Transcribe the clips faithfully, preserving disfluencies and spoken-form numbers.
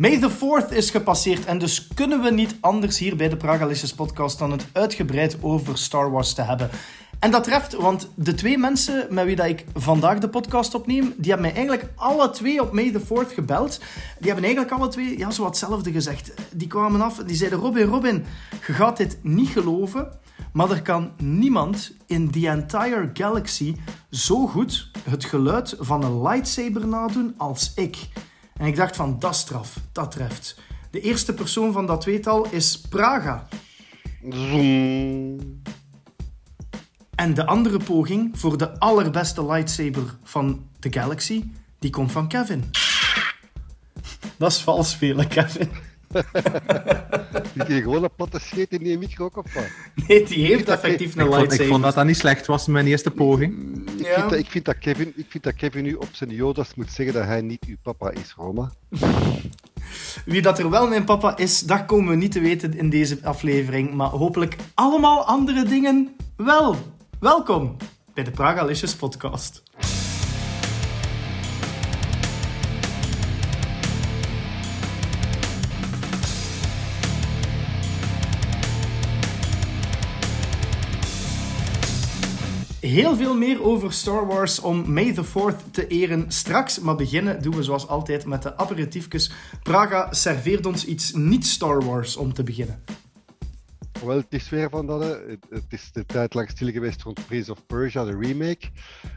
May the fourth is gepasseerd en dus kunnen we niet anders hier bij de Pragalicious Podcast dan het uitgebreid over Star Wars te hebben. En dat treft, want de twee mensen met wie dat ik vandaag de podcast opneem, die hebben mij eigenlijk alle twee op May the fourth gebeld. Die hebben eigenlijk alle twee ja, zo hetzelfde gezegd. Die kwamen af en die zeiden, Robin, Robin, je gaat dit niet geloven, maar er kan niemand in the entire galaxy zo goed het geluid van een lightsaber nadoen als ik. En ik dacht van, dat straf, dat treft. De eerste persoon van dat tweetal is Praga. Zoom. En de andere poging voor de allerbeste lightsaber van de galaxy, die komt van Kevin. Dat is vals spelen, Kevin. Die kreeg gewoon een platte scheet in die micro ook, of wat? Nee, die heeft effectief een lightsaber. Ik vond dat dat niet slecht was, mijn eerste poging. Ik, ja. vind dat, ik, vind dat Kevin, ik vind dat Kevin nu op zijn Jodas moet zeggen dat hij niet uw papa is, Roma. Wie dat er wel mijn papa is, dat komen we niet te weten in deze aflevering. Maar hopelijk allemaal andere dingen wel. Welkom bij de Pragalicious Podcast. Heel veel meer over Star Wars om May the fourth te eren straks. Maar beginnen doen we zoals altijd met de aperitiefjes. Praga serveert ons iets niet Star Wars om te beginnen. Wel, het is weer van dat. Hè. Het is de tijd lang stil geweest rond Prince of Persia, de remake.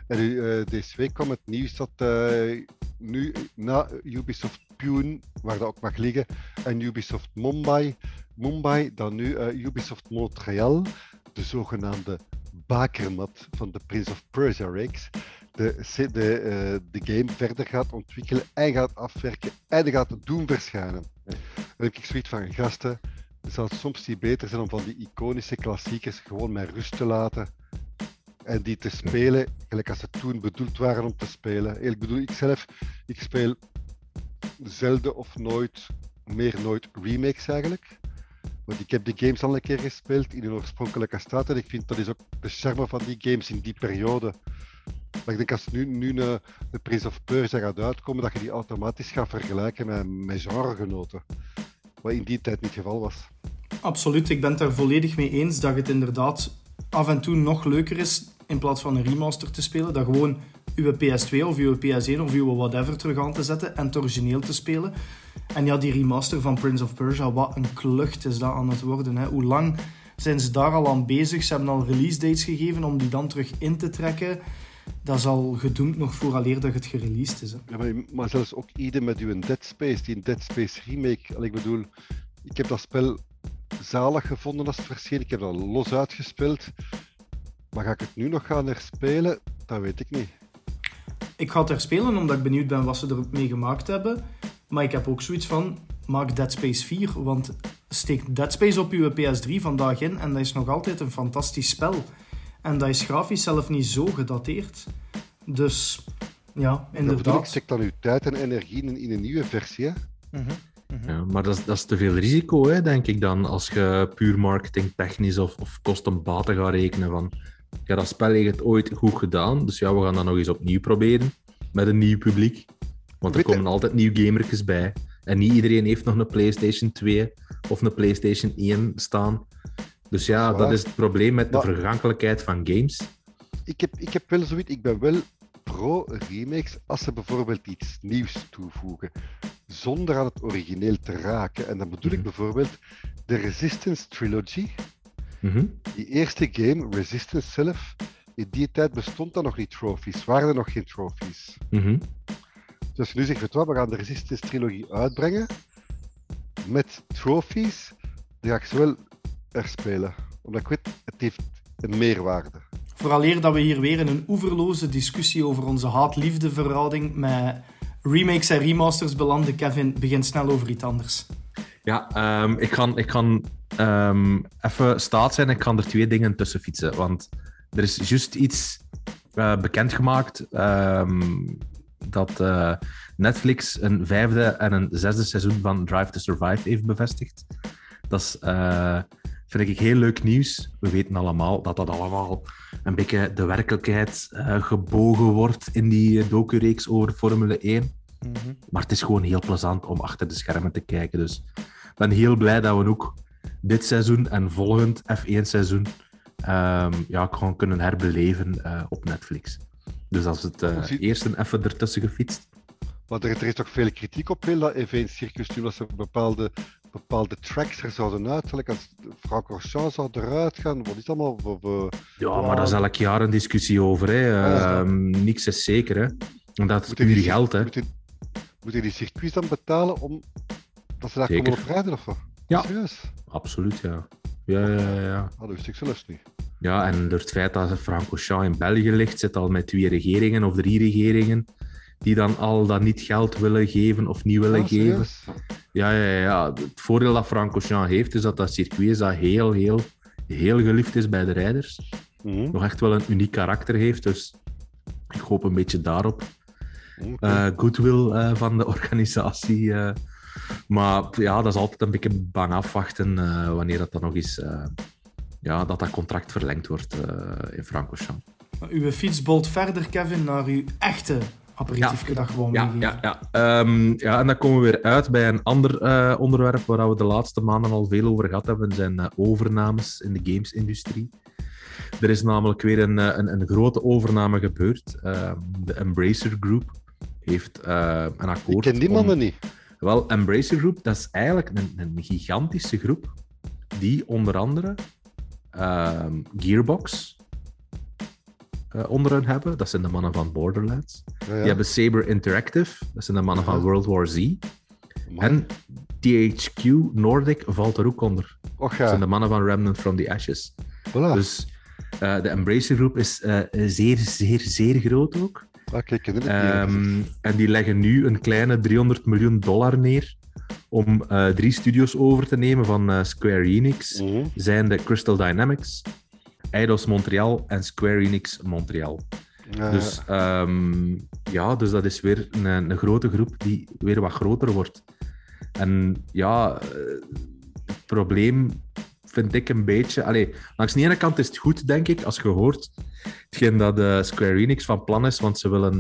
En uh, deze week kwam het nieuws dat uh, nu na Ubisoft Pune, waar dat ook mag liggen, en Ubisoft Mumbai, Mumbai dan nu uh, Ubisoft Montreal, de zogenaamde bakermat van de Prince of Persia reeks, de, de, de, de game verder gaat ontwikkelen en gaat afwerken en gaat Doom verschijnen. Dan heb ik zoiets van, gasten, zou het soms niet beter zijn om van die iconische klassiekers gewoon met rust te laten en die te spelen gelijk als ze toen bedoeld waren om te spelen. Ik bedoel, ik zelf, ik speel zelden of nooit, meer nooit remakes eigenlijk. Want ik heb die games al een keer gespeeld in hun oorspronkelijke staat en ik vind dat is ook de charme van die games in die periode. Maar ik denk als nu, nu een, een Prince of Persia gaat uitkomen, dat je die automatisch gaat vergelijken met, met genregenoten. Wat in die tijd niet het geval was. Absoluut, ik ben het er volledig mee eens dat het inderdaad af en toe nog leuker is in plaats van een remaster te spelen, dat gewoon uw P S twee of uw P S één of uw whatever terug aan te zetten en het origineel te spelen. En ja, die remaster van Prince of Persia, wat een klucht is dat aan het worden. Hè. Hoe lang zijn ze daar al aan bezig? Ze hebben al release dates gegeven om die dan terug in te trekken. Dat is al gedoemd nog vooraleer dat het gereleased is. Hè. Ja, maar, maar zelfs ook ieder met uw Dead Space, die Dead Space remake. Al, ik bedoel, ik heb dat spel zalig gevonden als het verscheen. Ik heb dat los uitgespeeld. Maar ga ik het nu nog gaan herspelen? Dat weet ik niet. Ik ga het herspelen omdat ik benieuwd ben wat ze ermee gemaakt hebben. Maar ik heb ook zoiets van, maak Dead Space vier, want steek Dead Space op uw P S drie vandaag in en dat is nog altijd een fantastisch spel. En dat is grafisch zelf niet zo gedateerd. Dus, ja, inderdaad. Dat ik, steek dan uw tijd en energie in, in een nieuwe versie, hè? Mm-hmm. Mm-hmm. Ja, maar dat is, dat is te veel risico, hè, denk ik dan, als je puur marketingtechnisch of, of kostenbaten gaat rekenen van, ja, dat spel heeft het ooit goed gedaan, dus ja, we gaan dat nog eens opnieuw proberen, met een nieuw publiek. Want er komen altijd nieuwe gamertjes bij. En niet iedereen heeft nog een PlayStation twee of een PlayStation één staan. Dus ja, dat is het probleem met de vergankelijkheid van games. Ik heb, ik heb wel zoiets, ik ben wel pro-remakes als ze bijvoorbeeld iets nieuws toevoegen. Zonder aan het origineel te raken. En dan bedoel ik bijvoorbeeld de Resistance Trilogy. Mm-hmm. Die eerste game, Resistance zelf, in die tijd bestond er nog niet trophies. Waren er nog geen trophies. Mhm. Dus als je nu zegt, we gaan de Resistance Trilogie uitbrengen met trophies, die ga ik zo wel herspelen. Omdat ik weet, het heeft een meerwaarde. Vooraleer dat we hier weer in een oeverloze discussie over onze haat-liefde verhouding met remakes en remasters belanden, Kevin, begin snel over iets anders. Ja, um, ik kan, ik kan um, even staat zijn, ik kan er twee dingen tussen fietsen. Want er is juist iets uh, bekendgemaakt... Um, dat uh, Netflix een vijfde en een zesde seizoen van Drive to Survive heeft bevestigd. Dat is, uh, vind ik, heel leuk nieuws. We weten allemaal dat dat allemaal een beetje de werkelijkheid uh, gebogen wordt in die docu-reeks over Formule één. Mm-hmm. Maar het is gewoon heel plezant om achter de schermen te kijken. Dus ik ben heel blij dat we ook dit seizoen en volgend F één seizoen um, ja, gewoon kunnen herbeleven uh, op Netflix. Dus als het uh, zie... eerst een even ertussen gefietst. Want er, er is toch veel kritiek op, heel dat F één circus nu, dat ze bepaalde, bepaalde tracks er zouden uithalen. Als Francorchamps zou eruit gaan, wat is dat allemaal voor... voor... Ja, maar daar is elk jaar een discussie over. Hè. Ja. Um, niks is zeker, hè. Dat is puur geld, hè. Moeten moet die circuits dan betalen om dat ze daar zeker komen op rijden, of wat? Ja, serieus? Absoluut, ja. Ja, ja, ja. Ah, dat wist ik zelfs niet. Ja, en door het feit dat Francorchamps in België ligt, zit al met twee regeringen of drie regeringen die dan al dat niet geld willen geven of niet willen ah, geven. Ja, ja, ja. Het voordeel dat Francorchamps heeft, is dat dat circuit is dat heel, heel, heel geliefd is bij de rijders. Mm-hmm. Nog echt wel een uniek karakter heeft, dus ik hoop een beetje daarop. Okay. Uh, goodwill uh, van de organisatie. Uh. Maar ja, dat is altijd een beetje bang afwachten uh, wanneer dat dan nog eens... Uh, ja, dat dat contract verlengd wordt uh, in Francorchamps. Uw fiets bolt verder, Kevin, naar uw echte... aperitiefje dat gewoon ja, ja, ja, ja. Um, ja, en dan komen we weer uit bij een ander uh, onderwerp waar we de laatste maanden al veel over gehad hebben, zijn uh, overnames in de gamesindustrie. Er is namelijk weer een, een, een grote overname gebeurd. Uh, de Embracer Group heeft uh, een akkoord... Ik ken die mannen om... niet. Wel, Embracer Group, dat is eigenlijk een, een gigantische groep die onder andere uh, Gearbox... Uh, onder hun hebben. Dat zijn de mannen van Borderlands. Ja, ja. Die hebben Sabre Interactive. Dat zijn de mannen ja. van World War Z. Man. En T H Q Nordic valt er ook onder. Och, ja. Dat zijn de mannen van Remnant from the Ashes. Voilà. Dus uh, de Embracer Group is uh, zeer, zeer, zeer groot ook. Ah, kijk, um, en die leggen nu een kleine driehonderd miljoen dollar neer om uh, drie studios over te nemen van uh, Square Enix. Mm-hmm. Zijn de Crystal Dynamics, Eidos Montreal en Square Enix Montreal. Uh. Dus, um, ja, dus dat is weer een, een grote groep die weer wat groter wordt. En ja, het probleem vind ik een beetje... Allee, langs de ene kant is het goed, denk ik, als je hoort hetgeen dat uh, Square Enix van plan is, want ze willen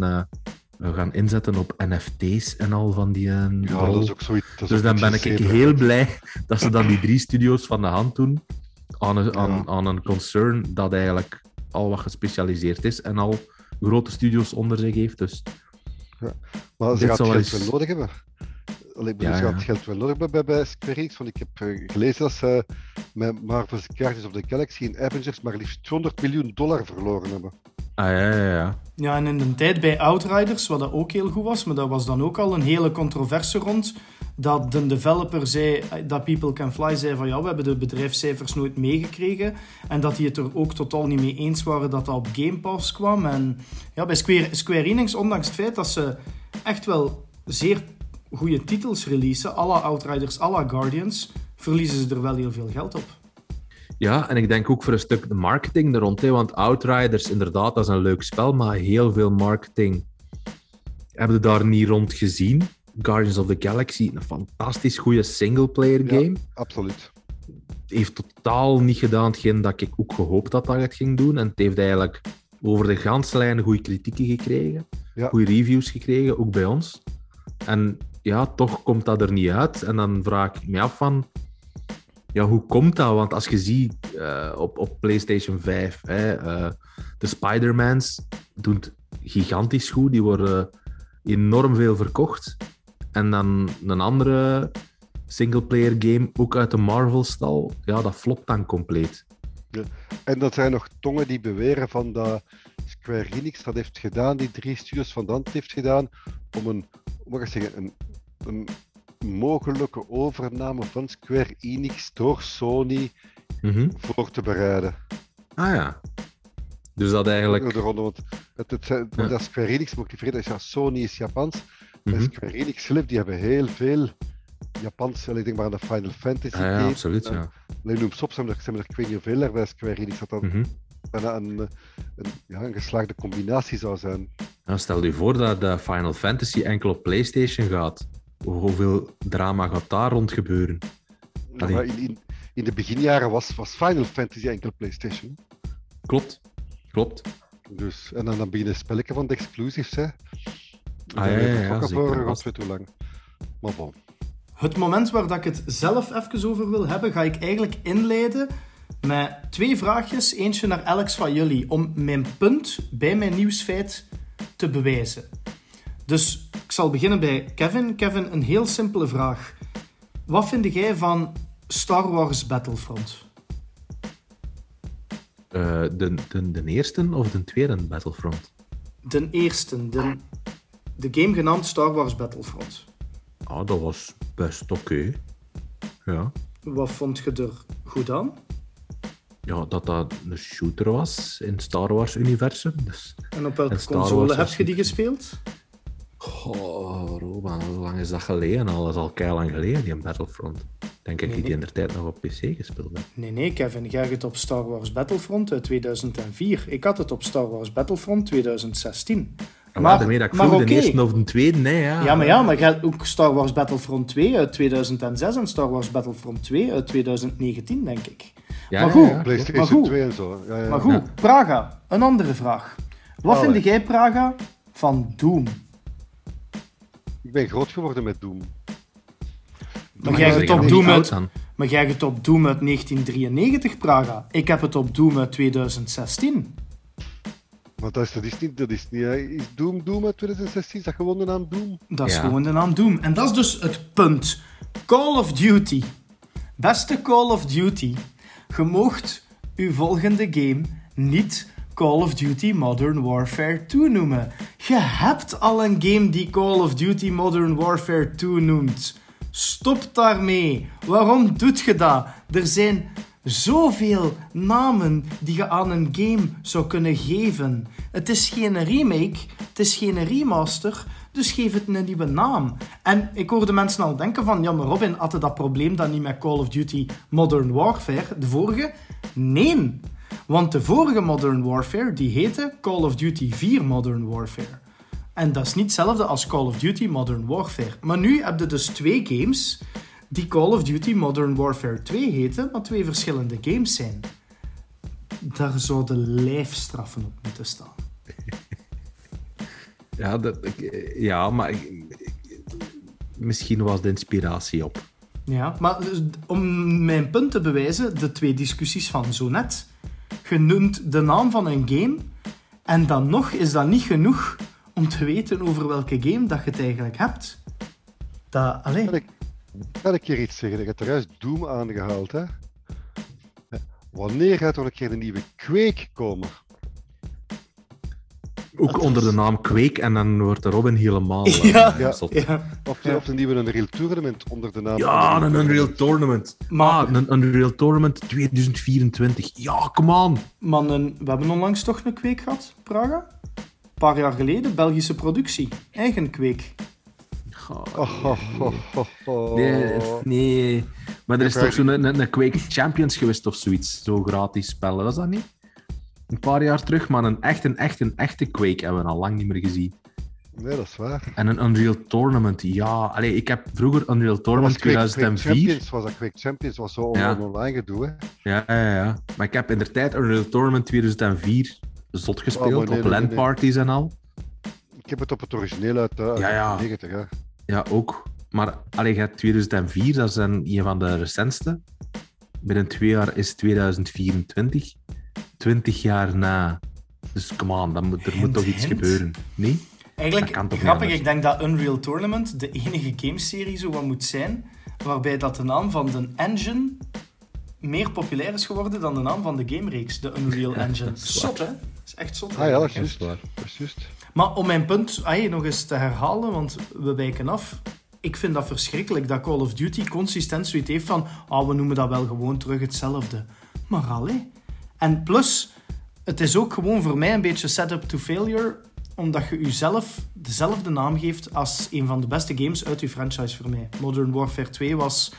uh, gaan inzetten op N F T's en al van die... Uh, ja, dat is ook zoiets. Dus dan ben ik heel blij dat ze dan die drie studios van de hand doen. Aan een, ja. aan, aan een concern dat eigenlijk al wat gespecialiseerd is en al grote studios onder zich heeft. Dus ja. Maar ze gaat het geld eens... wel nodig hebben. Allee, ja, dus ze ja. gaat het geld wel nodig hebben bij, bij Square Enix, want ik heb gelezen dat ze met Marvel's Guardians of the Galaxy en Avengers maar liefst tweehonderd miljoen dollar verloren hebben. Ah, ja, ja, ja. Ja, en in de tijd bij Outriders, wat dat ook heel goed was, maar dat was dan ook al een hele controverse rond, dat de developer zei, dat People Can Fly zei van ja, we hebben de bedrijfscijfers nooit meegekregen en dat die het er ook totaal niet mee eens waren dat dat op Game Pass kwam. En ja, bij Square, Square Enix, ondanks het feit dat ze echt wel zeer goede titels releasen, à la Outriders, à la Guardians, verliezen ze er wel heel veel geld op. Ja, en ik denk ook voor een stuk de marketing er rond, hè, want Outriders, inderdaad, dat is een leuk spel, maar heel veel marketing hebben we daar niet rond gezien. Guardians of the Galaxy, een fantastisch goede singleplayer game. Ja, absoluut. Het heeft totaal niet gedaan hetgeen dat ik ook gehoopt had dat het ging doen. En het heeft eigenlijk over de ganse lijn goede kritieken gekregen, ja. goede reviews gekregen, ook bij ons. En ja, toch komt dat er niet uit. En dan vraag ik me af van... Ja, hoe komt dat? Want als je ziet uh, op, op PlayStation vijf, hè, uh, de Spider-Mans doen het gigantisch goed. Die worden enorm veel verkocht. En dan een andere singleplayer game, ook uit de Marvel-stal, ja, dat flopt dan compleet. Ja. En dat zijn nog tongen die beweren van dat Square Enix dat heeft gedaan, die drie studios van de hand heeft gedaan, om een, mag ik zeggen, een, een mogelijke overname van Square Enix door Sony mm-hmm. voor te bereiden. Ah ja. Dus dat eigenlijk... Want het, het, het, ja. dat Square Enix, moet ik vergeten, is ja, Sony is Japans. Mm-hmm. En Square Enix zelf, die hebben heel veel Japans, ik denk maar aan de Final Fantasy. Ah, ja, games. Absoluut, en, ja. Alleen nu op Sops zijn er, ik weet niet hoeveel er bij Square Enix dat dan mm-hmm. bijna een, een, ja, een geslaagde combinatie zou zijn. Nou, stel je voor dat de Final Fantasy enkel op PlayStation gaat. Hoeveel drama gaat daar rond gebeuren? Ja, maar in, in, in de beginjaren was, was Final Fantasy enkel PlayStation. Klopt. Klopt. Dus, en dan, dan beginnen spelletjes van de exclusives. Hè. Ah, ja, ja, ja, zeker. Gaat weet hoe lang. Maar bon. Het moment waar dat ik het zelf even over wil hebben, ga ik eigenlijk inleiden met twee vraagjes. Eentje naar Alex van jullie, om mijn punt bij mijn nieuwsfeit te bewijzen. Dus ik zal beginnen bij Kevin. Kevin, een heel simpele vraag. Wat vind jij van Star Wars Battlefront? Uh, de, de, de eerste of de tweede Battlefront? De eerste. De, de game genaamd Star Wars Battlefront. Ah, dat was best oké. Okay. Ja. Wat vond je er goed aan? Ja, dat dat een shooter was in het Star Wars-universum. Dus. En op welke en console Wars heb je die gespeeld? Goh, Roman, hoe lang is dat geleden al? Dat is al keilang geleden, die Battlefront. Denk ik nee, die nee. in de tijd nog op P C gespeeld heb. Nee, nee, Kevin, jij had het op Star Wars Battlefront uit tweeduizend vier. Ik had het op Star Wars Battlefront tweeduizend zestien. Maar, maar, dat ik maar okay. De eerste of de tweede, nee. Ja, ja maar ja, maar jij ook Star Wars Battlefront twee uit tweeduizend zes en Star Wars Battlefront twee uit tweeduizend negentien, denk ik. Ja, maar goed, ja, ja. PlayStation maar goed, twee en zo. Ja, ja. Maar goed, ja. Praga, een andere vraag. Wat Allee. vind jij, Praga, van Doom? Ik ben groot geworden met Doom. Maar jij hebt het op Doom uit negentien drieënnegentig, Praga. Ik heb het op Doom uit tweeduizend zestien. Maar dat is, dat is niet... Dat is, niet is Doom Doom uit tweeduizend zestien? Is dat gewoon de naam Doom? Dat is ja. gewoon de naam Doom. En dat is dus het punt. Call of Duty. Beste Call of Duty. Je moogt uw volgende game niet Call of Duty Modern Warfare twee noemen. Je hebt al een game die Call of Duty Modern Warfare twee noemt. Stop daarmee. Waarom doet je dat? Er zijn zoveel namen die je aan een game zou kunnen geven. Het is geen remake, het is geen remaster, dus geef het een nieuwe naam. En ik hoorde mensen al denken van, ja maar Robin, had dat probleem dan niet met Call of Duty Modern Warfare, de vorige? Nee, want de vorige Modern Warfare, die heette Call of Duty vier Modern Warfare. En dat is niet hetzelfde als Call of Duty Modern Warfare. Maar nu heb je dus twee games die Call of Duty Modern Warfare twee heten, maar twee verschillende games zijn. Daar zouden lijfstraffen op moeten staan. Ja, dat, ja maar ik, misschien was de inspiratie op. Ja, maar om mijn punt te bewijzen, de twee discussies van zo net. Je noemt de naam van een game en dan nog is dat niet genoeg om te weten over welke game dat je het eigenlijk hebt. Dat, allee... Kan ik, kan ik hier iets zeggen? Je hebt er juist Doom aangehaald, hè? Wanneer gaat er een keer een nieuwe Quake komen? Ook dat onder is... de naam Quake en dan wordt Robin helemaal... Uh, ja, ja, ja. Of de, de nieuwe Unreal Tournament onder de naam... Ja, een Unreal Tournament. Maar ah, een Unreal Tournament tweeduizend vierentwintig. Ja, come on! Man, we hebben onlangs toch een Quake gehad, Praga? Een paar jaar geleden, Belgische productie. Eigen kweek. Oh, nee. nee, nee. Maar er is toch zo'n een, een Quake Champions geweest of zoiets. Zo gratis spellen, was dat niet? Een paar jaar terug, maar een echt, een echt, een echte Quake hebben we al lang niet meer gezien. Nee, dat is waar. En een Unreal Tournament, ja. Allee, ik heb vroeger Unreal Tournament tweeduizend vier... Quake Champions was dat, Quake Champions was zo ja. online gedoe, hè. Ja, ja, ja. Maar ik heb in de tijd Unreal Tournament tweeduizend vier... zot gespeeld, oh, nee, op LAN-parties nee, nee. en al. Ik heb het op het origineel uit uh, ja, ja. negentig, hè. Ja, ook. Maar allee, je hebt tweeduizend vier, dat is een van de recentste. Binnen twee jaar is tweeduizend vierentwintig. twintig jaar na. Dus come on, dan moet, er hint, moet toch hint. iets gebeuren. Nee? Eigenlijk, toch grappig, ik denk dat Unreal Tournament de enige gameserie zo wat moet zijn waarbij dat de naam van de engine meer populair is geworden dan de naam van de gamereeks, de Unreal Engine. Zot, hè? Dat is echt zot. Ah ja, dat is juist. Dat is juist. Maar om mijn punt ay, nog eens te herhalen, want we wijken af. Ik vind dat verschrikkelijk dat Call of Duty consistent zoiets heeft van ah, we noemen dat wel gewoon terug hetzelfde. Maar allee. En plus, het is ook gewoon voor mij een beetje setup to failure, omdat je jezelf dezelfde naam geeft als een van de beste games uit je franchise voor mij. Modern Warfare twee was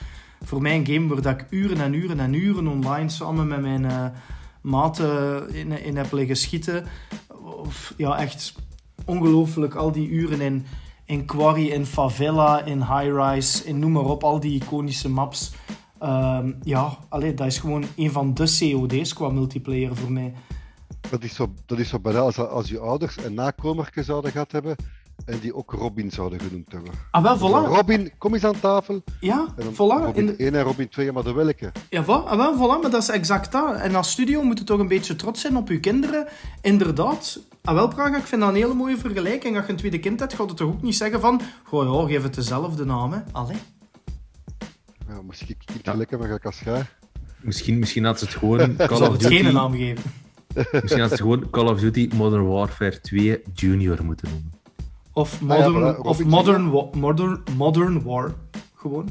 voor mij een game waar ik uren en uren en uren online samen met mijn... Uh, maten in, in heb liggen schieten. Of, ja, echt ongelooflijk. Al die uren in, in Quarry, in Favela, in High-Rise, in noem maar op, al die iconische maps. Um, ja, allee, dat is gewoon een van de C O D's qua multiplayer voor mij. Dat is zo, dat is zo bijna als, als je ouders een nakomertje zouden gehad hebben En die ook Robin zouden genoemd hebben. Ah, wel, voilà. Dus Robin, kom eens aan tafel. Ja, voilà. Robin één en Robin twee, maar de welke? Ja, voilà, ah, wel, voilà, maar dat is exact dat. En als studio moet je toch een beetje trots zijn op je kinderen. Inderdaad. Ah, wel, Praga, ik vind dat een hele mooie vergelijking. Als je een tweede kind hebt, gaat het toch ook niet zeggen van... Goh, ja, geef het dezelfde naam, hè. Allee. Ja, misschien ik het ja. lekker, maar ga ik als jij. Misschien, misschien had ze het gewoon... Call of Duty... geen naam geven. Misschien had ze het gewoon Call of Duty Modern Warfare twee Junior moeten noemen. Of Modern, ah ja, voilà. of modern, wa- modern, modern War, gewoon.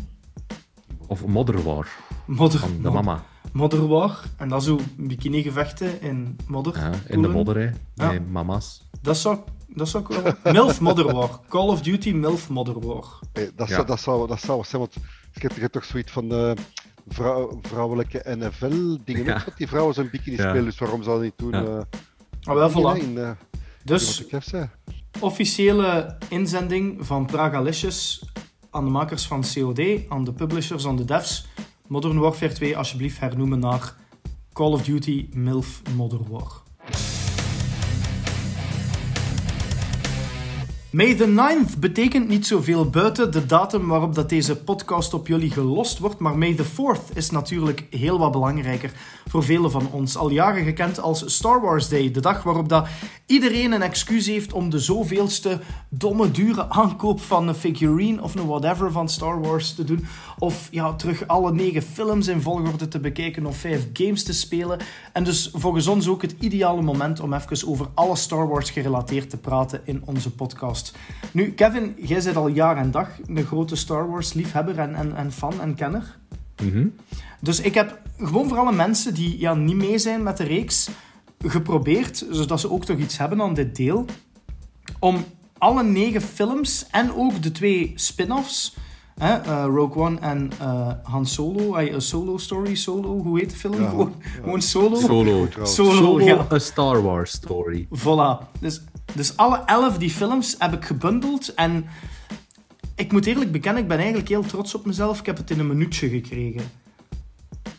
Of Modern War. Modder, van de mod- mama. Modern War. En dan zo bikini-gevechten in modder. Ja, in de modder, hè. Ja. Bij mama's. Dat zou, dat zou ik wel... MILF Modern War. Call of Duty MILF Modern War. Hey, dat, ja. zou, dat, zou, dat zou zijn, want ik heb toch zoiets van... Uh... Vrou- vrouwelijke N F L-dingen. Ja. Die vrouwen zijn bikini spelen, ja. Dus waarom zouden die toen... Ja. Uh, ah, wel, voilà. In, uh, dus, officiële inzending van Pragalicious aan de makers van C O D, aan de publishers, aan de devs. Modern Warfare twee, alsjeblieft hernoemen naar Call of Duty MILF Modern War. May the ninth betekent niet zoveel buiten de datum waarop dat deze podcast op jullie gelost wordt, maar May the fourth is natuurlijk heel wat belangrijker voor velen van ons. Al jaren gekend als Star Wars Day, de dag waarop dat iedereen een excuus heeft om de zoveelste domme, dure aankoop van een figurine of een whatever van Star Wars te doen. Of ja, terug alle negen films in volgorde te bekijken of vijf games te spelen. En dus volgens ons ook het ideale moment om even over alle Star Wars gerelateerd te praten in onze podcast. Nu, Kevin, jij bent al jaar en dag een grote Star Wars liefhebber en, en, en fan en kenner. Mm-hmm. Dus ik heb gewoon voor alle mensen die ja, niet mee zijn met de reeks geprobeerd, zodat ze ook toch iets hebben aan dit deel, om alle negen films en ook de twee spin-offs, hè, uh, Rogue One en uh, Han Solo, uh, A Solo Story, Solo, hoe heet de film? Ja, gewoon ja. Solo? Solo, Solo, Solo ja. A Star Wars Story. Voilà, dus... Dus alle elf die films heb ik gebundeld en ik moet eerlijk bekennen, ik ben eigenlijk heel trots op mezelf. Ik heb het in een minuutje gekregen.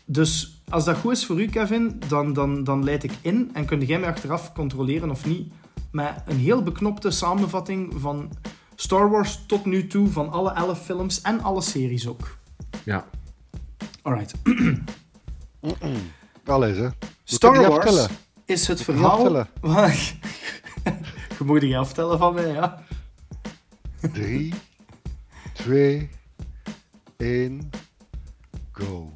Dus als dat goed is voor u, Kevin, dan, dan, dan leid ik in en kun jij mij achteraf controleren of niet. Met een heel beknopte samenvatting van Star Wars tot nu toe, van alle elf films en alle series ook. Ja. Alright. Alles, hè. Star Wars is het verhaal... Je moet je aftellen van mij, ja. drie, twee, één, go.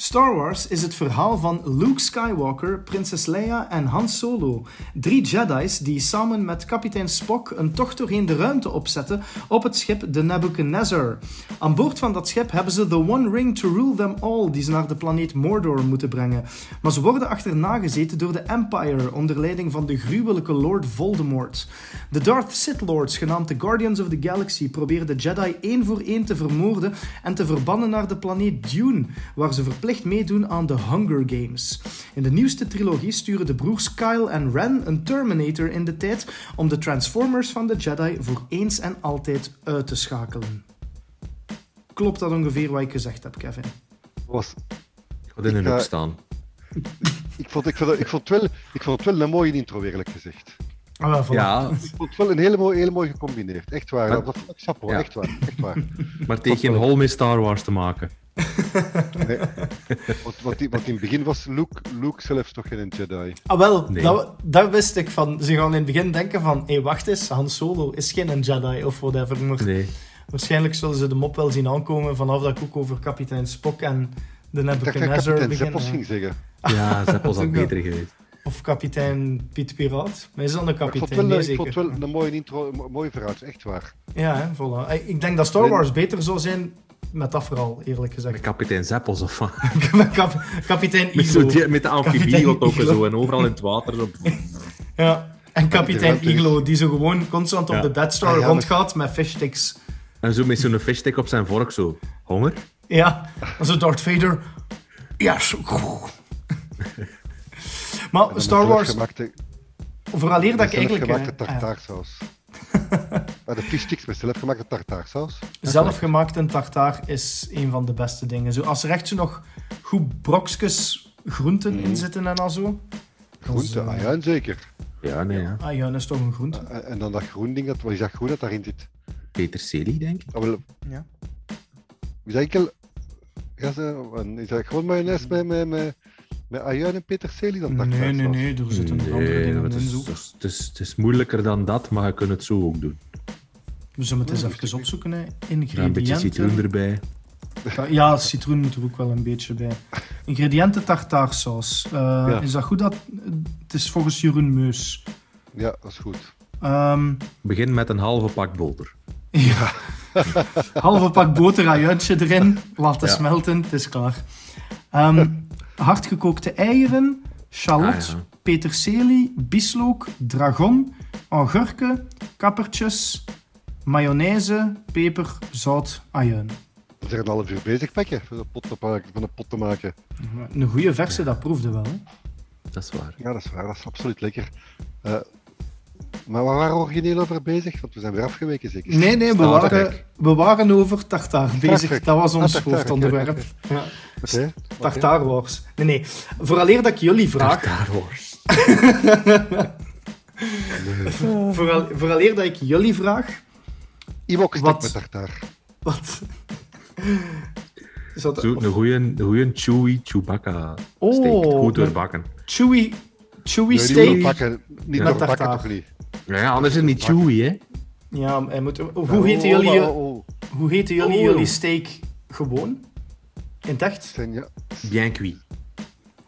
Star Wars is het verhaal van Luke Skywalker, prinses Leia en Han Solo. Drie Jedi's die samen met kapitein Spock een tocht doorheen de ruimte opzetten op het schip de Nebuchadnezzar. Aan boord van dat schip hebben ze The One Ring to Rule Them All, die ze naar de planeet Mordor moeten brengen. Maar ze worden achterna gezeten door de Empire, onder leiding van de gruwelijke Lord Voldemort. De Darth Sith Lords, genaamd de Guardians of the Galaxy, proberen de Jedi één voor één te vermoorden en te verbannen naar de planeet Dune, waar ze verplicht meedoen aan de Hunger Games. In de nieuwste trilogie sturen de broers Kyle en Ren een Terminator in de tijd om de Transformers van de Jedi voor eens en altijd uit te schakelen. Klopt dat ongeveer wat ik gezegd heb, Kevin? Was... Ik had in een hoek staan. Ik vond, ik, vond, ik, vond wel, ik vond het wel een mooie intro, eerlijk gezegd. Ah, wel, ja. Ik vond het wel een hele mooie, hele mooie gecombineerd. Echt waar. Maar... Dat vond ik chapeau, ja. echt waar. Echt waar. Maar tegen geen hol met Star Wars te maken. Nee. Wat, wat, wat in het begin was, Luke, Luke zelf toch geen Jedi? Ah wel, nee. dat, dat wist ik van. Ze gaan in het begin denken van, hé hey, wacht eens, Han Solo is geen Jedi of whatever. Maar nee. Waarschijnlijk zullen ze de mop wel zien aankomen vanaf dat ik ook over kapitein Spock en de Nebuchadnezzar begin. Ik Zeppos ging zeggen. Ja, Zeppos had beter geweest. Of kapitein Piet Piraat. Maar is dan de kapitein, ik vond wel, nee, ik vond wel een mooie intro, een mooie verhaal, echt waar. Ja, hè, voilà. Ik denk dat Star Wars beter zou zijn... Met dat vooral, eerlijk gezegd. Met kapitein Zeppels of wat? met kap- kapitein Iglo. Met, die, met de amfibie wat ook zo, en overal in het water. Zo. Ja, en kapitein Iglo, die zo gewoon constant ja. op de Death Star ja, ja, rondgaat met fishsticks. En zo met zo'n fishstick op zijn vork, zo. Honger? Ja, en zo Darth Vader. Ja, zo. Maar Star Wars... Gemaakte... Vooraleer dat ik eigenlijk... Gemaakte tartaarsaus. Maar de fishsticks met zelfgemaakte tartaarsaus. Zelfgemaakte tartaar is een van de beste dingen. Zo, als er echt zo nog goed brokjes groenten mm. in zitten en al zo. Groenten, dus, uh... ah ja, zeker. Ja, nee, ja. Ah ja, dat is toch een groente. Uh, en dan dat groen ding, dat, wat is dat groen dat daarin zit? Peterselie, denk ik. Oh, ja. Is dat enkel... Ja, is dat gewoon mayonaise met, met, met, met ajuin en peterselie? Dat nee, nee, nee, nee, er zitten nog andere dingen in. Het is moeilijker dan dat, maar je kunt het zo ook doen. We zullen het eens oh, even opzoeken, hè. Ingrediënten. Ja, een beetje citroen erbij. Ja, citroen moet er ook wel een beetje bij. Ingrediënten tartaarsaus. Uh, ja. Is dat goed? Dat... Het is volgens Jeroen Meus. Ja, dat is goed. Um... Begin met een halve pak boter. Ja. Halve pak boter, ajuintje erin. Laten ja. smelten, het is klaar. Um, hardgekookte eieren, shallot, ah, ja. peterselie, bieslook, dragon, augurken, kappertjes, mayonaise, peper, zout, ajuin. We zijn een half uur bezig, Pekje, van een pot te maken. Een goede verse, dat proefde wel. Hè? Dat is waar. Ja, dat is waar. Dat is absoluut lekker. Uh, maar waar waren we origineel over bezig? Want we zijn weer afgeweken, zeker? Nee, nee, we, waren, we waren over tartaar bezig. Tartaar. Dat was ons ah, hoofdonderwerp. Ja. Okay. Tartaar Wars. Nee, nee. Vooraleer dat ik jullie vraag... Tartaar Wars. nee. Vooral, vooraleer dat ik jullie vraag... Iwok is met tartaar. Wat... Dat... Zo, een goede chewy Chewbacca oh, steak. Goed doorbakken. Chewy, chewy nee, steak. Niet doorbakken, niet ja. doorbakken toch niet? Ja, anders is het niet chewy, hè? Ja, hij moet... Hoe heten jullie, oh, oh, oh. Hoe heten jullie, oh, oh. jullie steak gewoon? In het echt? Bien cuit.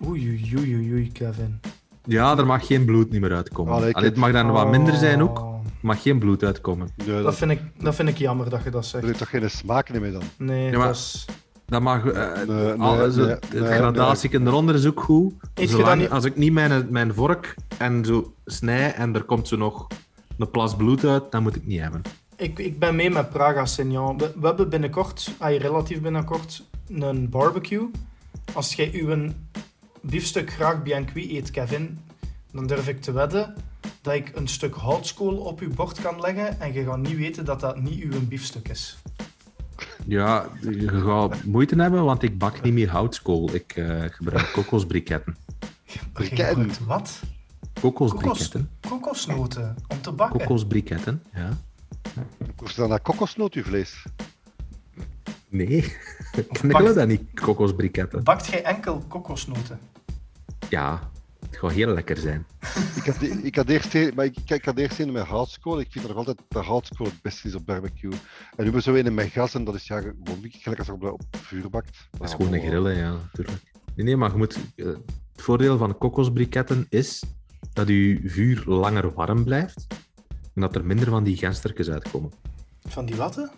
Oei, oei, oei, oei, Kevin. Ja, er mag geen bloed niet meer uitkomen. Allee, Allee, het mag dan oh. wat minder zijn ook. Mag geen bloed uitkomen. Nee, dat... Dat, vind ik, dat vind ik jammer dat je dat zegt. Er is toch geen smaak meer dan? Nee, ja, maar dat is... Dat mag... Uh, nee, alles, nee, het nee, het gradatie nee. eronder is ook goed. Zolang, niet... Als ik niet mijn, mijn vork en zo snij en er komt zo nog een plas bloed uit, dan moet ik niet hebben. Ik, ik ben mee met Praga-Signan. We, we hebben binnenkort, ay, relatief binnenkort, een barbecue. Als jij uw biefstuk graag bien cuit eet, Kevin, dan durf ik te wedden... dat ik een stuk houtskool op uw bord kan leggen en je gaat niet weten dat dat niet uw biefstuk is. Ja, je gaat moeite hebben, want ik bak niet meer houtskool. Ik uh, gebruik kokosbriketten. Briketten? Wat? Kokosbriketten. Kokosnoten, om te bakken. Kokosbriketten, ja. Kost dan dat kokosnoot uw vlees? Nee, ik wil dat niet, kokosbriketten. Bakt jij enkel kokosnoten? Ja. Het gaat heel lekker zijn. Ik had, ik had eerst een met houtskool. Ik vind nog altijd dat houtskool het beste is op barbecue. En nu ben zo een met gas en dat is ja, gewoon niet gelijk als je op vuur bakt. Dat is gewoon een grillen, ja, natuurlijk. Nee, nee, maar je moet, het voordeel van kokosbriketten is dat je vuur langer warm blijft en dat er minder van die genstertjes uitkomen. Van die watten?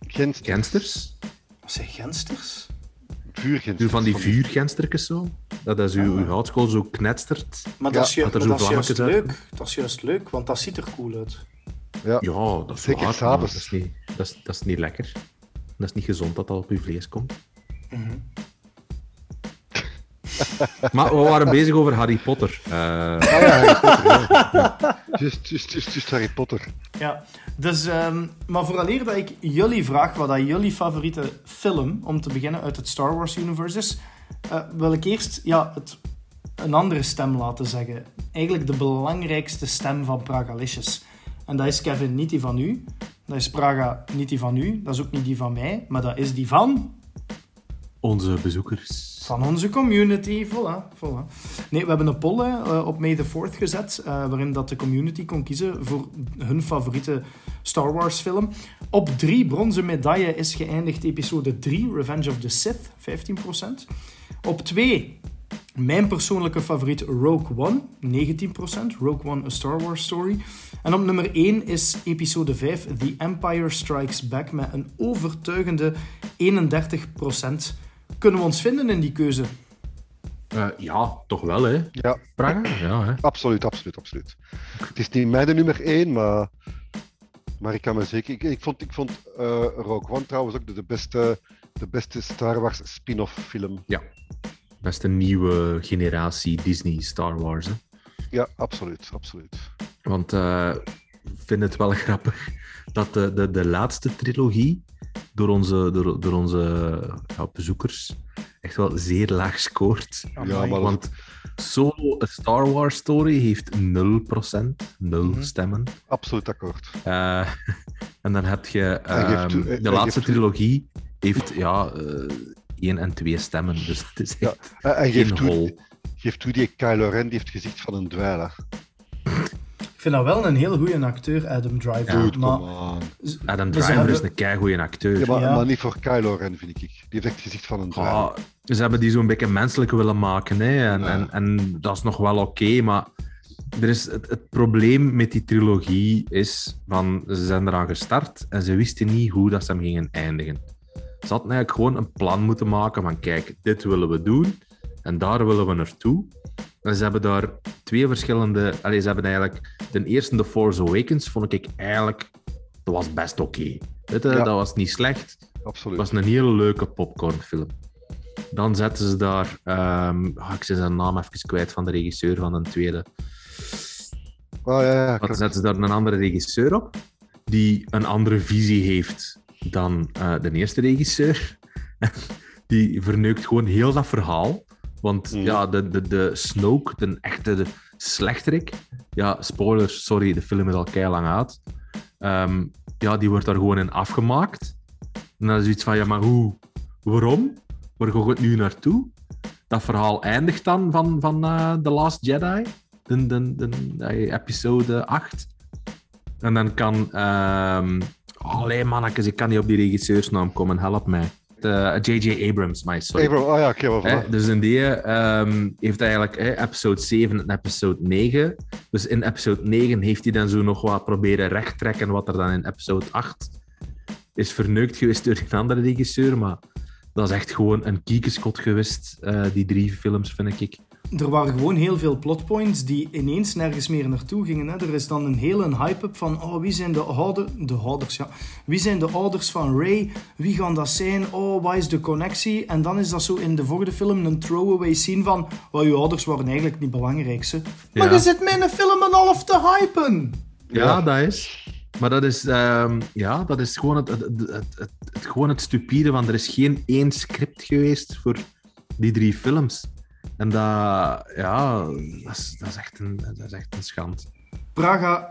Gensters. Gensters? Wat zijn gensters? Vuurgensters. Van die vuurgenstertjes zo. Dat is uw, uw houtskool zo knetstert. Maar dat is, ju- dat er zo maar dat is juist uit. leuk. Dat is juist leuk, want dat ziet er cool uit. Ja, ja dat is zeker hard, dat, is niet, dat, is, dat is niet lekker. Dat is niet gezond dat dat op uw vlees komt. Mm-hmm. Maar we waren bezig over Harry Potter. Uh... Ah ja, Harry Potter. Ja. Just, just, just, just Harry Potter. Ja, dus, um, maar vooraleer dat ik jullie vraag wat dat jullie favoriete film, om te beginnen, uit het Star Wars universe is, uh, wil ik eerst ja, het, een andere stem laten zeggen. Eigenlijk de belangrijkste stem van Pragalicious. En dat is Kevin, niet die van u. Dat is Praga, niet die van u. Dat is ook niet die van mij, maar dat is die van... onze bezoekers. Van onze community, voilà, voilà. Nee, we hebben een poll hè, op May the fourth gezet, uh, waarin dat de community kon kiezen voor hun favoriete Star Wars film. Op drie bronzen medaille is geëindigd episode drie, Revenge of the Sith, vijftien procent. Op twee, mijn persoonlijke favoriet Rogue One, negentien procent. Rogue One, A Star Wars Story. En op nummer één is episode vijf, The Empire Strikes Back, met een overtuigende eenendertig procent. Kunnen we ons vinden in die keuze? Uh, ja, toch wel, hè? Ja. Pranger? Ja, hè? Absoluut, absoluut, absoluut. Het is niet mij de nummer één, maar, maar ik kan me zeker... Ik, ik vond, ik vond uh, Rogue One trouwens ook de, de, beste, de beste Star Wars spin-off film. Ja, beste nieuwe generatie Disney Star Wars, hè? Ja, absoluut, absoluut. Want ik uh, vind het wel grappig dat de, de, de laatste trilogie... Door onze, door, door onze ja, bezoekers echt wel zeer laag scoort. Ja, want Solo, A Star Wars Story heeft nul procent, nul mm-hmm. stemmen. Absoluut akkoord. Uh, en dan heb je... Uh, geeft, de hij laatste geeft... trilogie heeft ja, uh, één en twee stemmen, dus het is ja. En geeft toe, geeft toe, die Kylo Ren die heeft gezicht van een dweil. Ik vind dat wel een heel goede acteur, Adam Driver. Ja, maar... Adam Driver hebben... is een keigoeie acteur. Ja, maar, ja. maar niet voor Kylo Ren, vind ik. Die heeft echt het gezicht van een dweil. Ah, ze hebben die zo'n beetje menselijk willen maken. Hè. En, ja. en, en dat is nog wel oké, okay, maar er is het, het probleem met die trilogie is van ze zijn eraan gestart en ze wisten niet hoe dat ze hem gingen eindigen. Ze hadden eigenlijk gewoon een plan moeten maken van kijk, dit willen we doen en daar willen we naartoe. En ze hebben daar twee verschillende... Allee, ze hebben eigenlijk... Ten eerste, The Force Awakens vond ik eigenlijk... Dat was best oké. Okay. Ja. Dat was niet slecht. Absoluut. Het was een hele leuke popcornfilm. Dan zetten ze daar... Um, oh, ik zet zijn naam even kwijt van de regisseur van de tweede. Oh, ja, ja, dan zetten ze daar een andere regisseur op, die een andere visie heeft dan uh, de eerste regisseur. Die verneukt gewoon heel dat verhaal. Want mm. ja, de, de, de Snoke, de echte de slechterik... Ja, spoilers, sorry, de film is al keilang uit. Um, ja, die wordt daar gewoon in afgemaakt. En dan is iets van, ja, maar hoe? Waarom? Waar gaan we het nu naartoe? Dat verhaal eindigt dan van, van uh, The Last Jedi. De, de, de, de episode acht. En dan kan... Um... Allee, mannetjes, ik kan niet op die regisseursnaam komen. Help mij. J J Abrams, my sorry. Abram, oh ja, oké, okay, eh, dus in die um, heeft eigenlijk eh, episode zeven en episode negen. Dus in episode negen heeft hij dan zo nog wat proberen rechttrekken wat er dan in episode acht is verneukt geweest door een andere regisseur, maar dat is echt gewoon een kiekeskot geweest, uh, die drie films, vind ik. Er waren gewoon heel veel plotpoints die ineens nergens meer naartoe gingen. Hè. Er is dan een hele hype-up van... Oh, wie zijn de, ouder... de ouders? Ja. Wie zijn de ouders van Rey? Wie gaan dat zijn? Oh, wat is de connectie? En dan is dat zo in de vorige film een throwaway scene van... Well, je ouders waren eigenlijk niet belangrijk, ze. Ja. Maar je zit mij een film en half te hypen! Ja, ja, dat is... Maar dat is, um, ja, dat is gewoon, het, het, het, het, het, gewoon het stupide, want er is geen één script geweest voor die drie films. En dat, ja, dat is, dat is, echt, een, dat is echt een schand. Praga,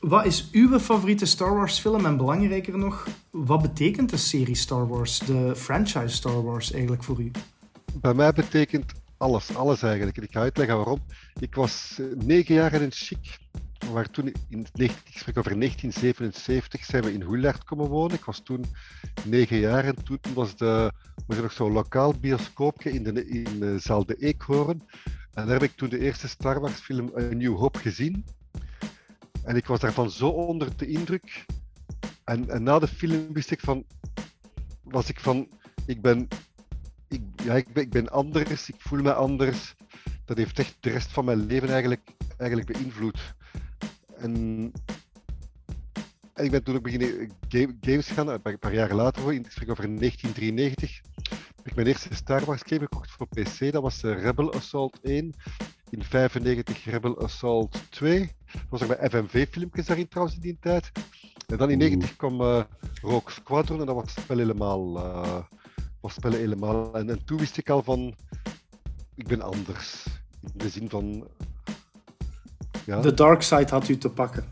wat is uw favoriete Star Wars film? En belangrijker nog, wat betekent de serie Star Wars, de franchise Star Wars eigenlijk voor u? Bij mij betekent alles, alles eigenlijk. En ik ga uitleggen waarom. Ik was negen jaar in Chic. Waar toen in, ik spreek over negentien zevenenzeventig, zijn we in Hoellaert komen wonen. Ik was toen negen jaar en toen was, de, was er nog zo'n lokaal bioscoopje in de, in de zaal De Eekhoorn. En daar heb ik toen de eerste Star Wars film A New Hope gezien. En ik was daarvan zo onder de indruk. En, en na de film wist ik van, was ik van, ik ben, ik, ja, ik ben, ik ben anders, ik voel me anders. Dat heeft echt de rest van mijn leven eigenlijk, eigenlijk beïnvloed. En, en ik ben toen ook beginnen game, games gaan, een paar jaren later, in het gesprek over negentien drieënnegentig, heb ik mijn eerste Star Wars game gekocht voor P C. Dat was Rebel Assault één, in negentien vijfennegentig Rebel Assault twee. Dat was er bij F M V-filmpjes daarin trouwens in die tijd. En dan in negentien negentig kwam uh, Rogue Squadron en dat was spel helemaal. Uh, was spel helemaal. En, en toen wist ik al van, ik ben anders. In de zin van... Ja. De dark side had u te pakken.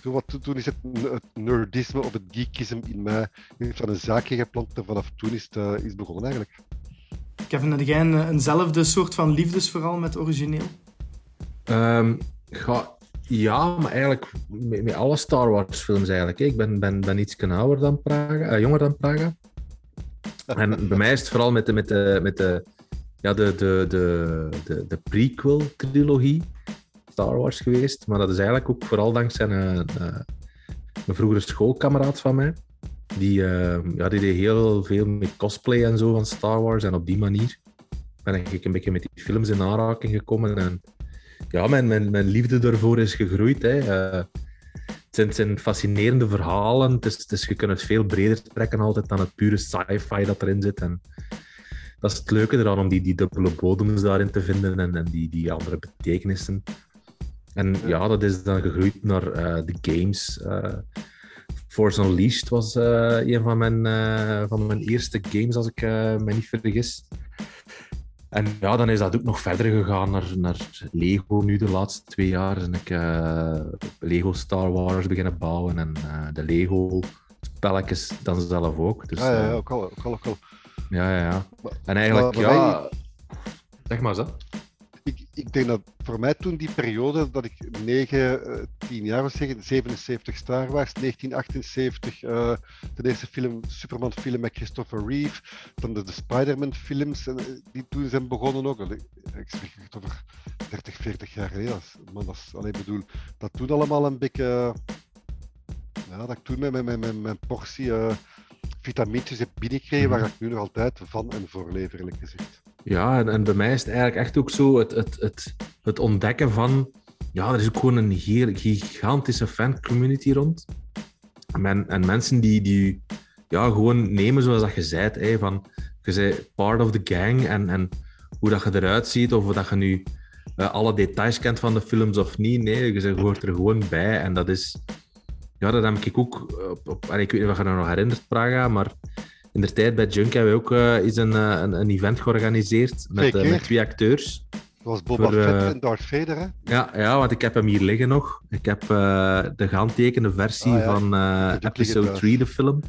Toen, toen is het, het nerdisme of het geekisme in mij heeft van een zaakje geplant en vanaf toen is het uh, is begonnen eigenlijk. Kevin, heb jij een, eenzelfde soort van liefdesverhaal met origineel? Um, ga, ja, maar eigenlijk met, met alle Star Wars films eigenlijk. Ik ben, ben, ben iets ouder dan Praga, uh, jonger dan Praga. En bij mij is het vooral met de, met de, met de, ja, de, de, de, de, de prequel trilogie. Star Wars geweest, maar dat is eigenlijk ook vooral dankzij een, een, een vroegere schoolkameraad van mij. Die, uh, ja, die deed heel veel met cosplay en zo van Star Wars en op die manier ben ik een beetje met die films in aanraking gekomen en ja, mijn, mijn, mijn liefde daarvoor is gegroeid. Hè. Uh, het, zijn, het zijn fascinerende verhalen, het is, het is, je kunt het veel breder trekken altijd dan het pure sci-fi dat erin zit en dat is het leuke eraan om die, die dubbele bodems daarin te vinden en, en die, die andere betekenissen. En ja, dat is dan gegroeid naar uh, de games. Uh, Force Unleashed was uh, een van mijn, uh, van mijn eerste games, als ik uh, me niet vergis. En ja, dan is dat ook nog verder gegaan naar, naar Lego nu de laatste twee jaar. En ik uh, Lego Star Wars beginnen bouwen en uh, de Lego spelletjes dan zelf ook. Dus, ah, ja, ja, ook al, ook al, ook al. Ja, ja, ja. Maar, en eigenlijk, maar, maar ja... Wij... Zeg maar zo. Ik, ik denk dat voor mij toen die periode, dat ik negen, tien jaar was, zevenenzeventig Star Wars, negentien achtenzeventig uh, de eerste film, Superman film met Christopher Reeve, dan de, de Spider-Man films, en die toen zijn begonnen ook. Ik, ik spreek echt over dertig, veertig jaar geleden. Man, dat is alleen bedoel, dat toen allemaal een beetje, ja, dat ik toen met mijn, mijn, mijn portie uh, vitamintjes heb binnengekregen, waar ik nu nog altijd van en voor leef, eerlijk gezegd. Ja, en, en bij mij is het eigenlijk echt ook zo het, het, het, het ontdekken van... Ja, er is ook gewoon een gigantische fancommunity rond. Men, en mensen die, die ja, gewoon nemen zoals dat je zijt. Hè, van, je zijt part of the gang en, en hoe dat je eruit ziet. Of dat je nu uh, alle details kent van de films of niet. Nee, je zijt, hoort er gewoon bij. En dat is... Ja, dat heb ik ook... Op, op, en ik weet niet of je dat nog herinnert, Praga, maar... In de tijd bij Junk hebben we ook uh, eens een, uh, een, een event georganiseerd met, uh, met twee acteurs. Dat was Boba voor, uh... Fett en Darth Vader, hè? Ja, ja, want ik heb hem hier liggen nog. Ik heb uh, de gehandtekende versie ah, ja. van uh, episode drie, de film.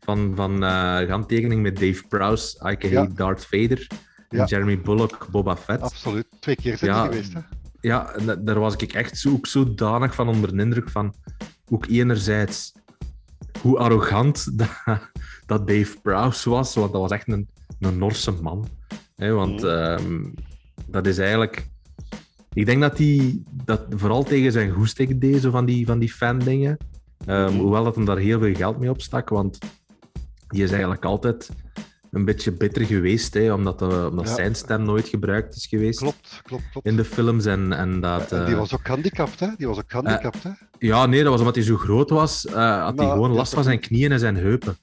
Van, van uh, gehandtekening met Dave Prowse, a k a. Ja. Darth Vader. Ja. En Jeremy Bullock, Boba Fett. Absoluut, twee keer zijn ja, die geweest, hè? Ja, en daar was ik echt zo, ook zodanig van onder de indruk van... Ook enerzijds... Hoe arrogant dat, dat Dave Prowse was, want dat was echt een, een Norse man. He, want mm. um, dat is eigenlijk... Ik denk dat hij dat vooral tegen zijn goesting deed, zo van die, van die fan-dingen. Um, mm. Hoewel dat hem daar heel veel geld mee opstak, want die is eigenlijk altijd een beetje bitter geweest, he, omdat, de, omdat ja. zijn stem nooit gebruikt is geweest. Klopt, klopt, klopt. In de films en, en dat... Ja, en die was ook gehandicapt, hè? Die was ook gehandicapt, hè? Uh, ja, nee, dat was omdat hij zo groot was, uh, had hij gewoon last van zijn knieën en zijn heupen.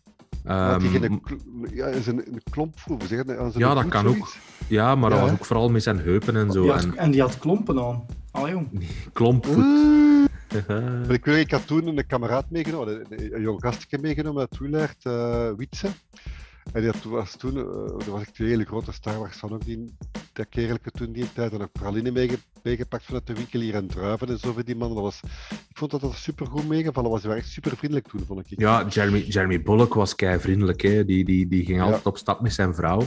Um, die geen kl- ja, zijn klomp vroeg, zeg. Ja, dat kloed, kan zoiets. Ook. Ja, maar ja, dat was ook vooral met zijn heupen en zo. Die had, en... en die had klompen aan. Allee, jong. Klompvoet. Mm. ik, weet, ik had toen een kameraad meegenomen, een, een jong gastje meegenomen uit Wielaert, uh, Witse. En dat was toen, er was echt een hele grote Star Wars van ook, die, dat kerelke toen die tijd, en ook praline meege, meegepakt vanuit de winkel hier in Druiven en zo voor die mannen. Dat was, ik vond dat dat supergoed meegevallen was, die waren echt super vriendelijk toen, vond ik. Ja, Jeremy, Jeremy Bullock was kei vriendelijk, hè. Die, die, die ging altijd ja. op stap met zijn vrouw.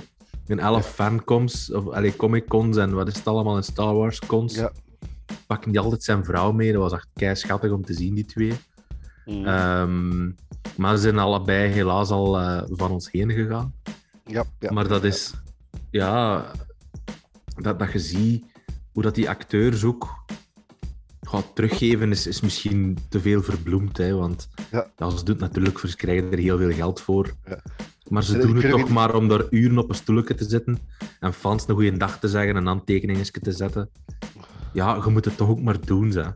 In elf fancoms, of allee, comic-cons en wat is het allemaal, in Star Wars-cons, ja. pakken die altijd zijn vrouw mee, dat was echt kei schattig om te zien, die twee. Mm. Um, maar ze zijn allebei helaas al uh, van ons heen gegaan. Ja, ja, maar dat is... Ja... Dat, dat je ziet hoe dat die acteurs ook gaat teruggeven, is, is misschien te veel verbloemd. Hè, want ja. Ja, ze doet natuurlijk, ze krijgen er heel veel geld voor. Ja. Maar ze en doen het toch niet... maar om daar uren op een stoelje te zitten en fans een goeie dag te zeggen, een handtekeningetje te zetten. Ja, je moet het toch ook maar doen, zeg.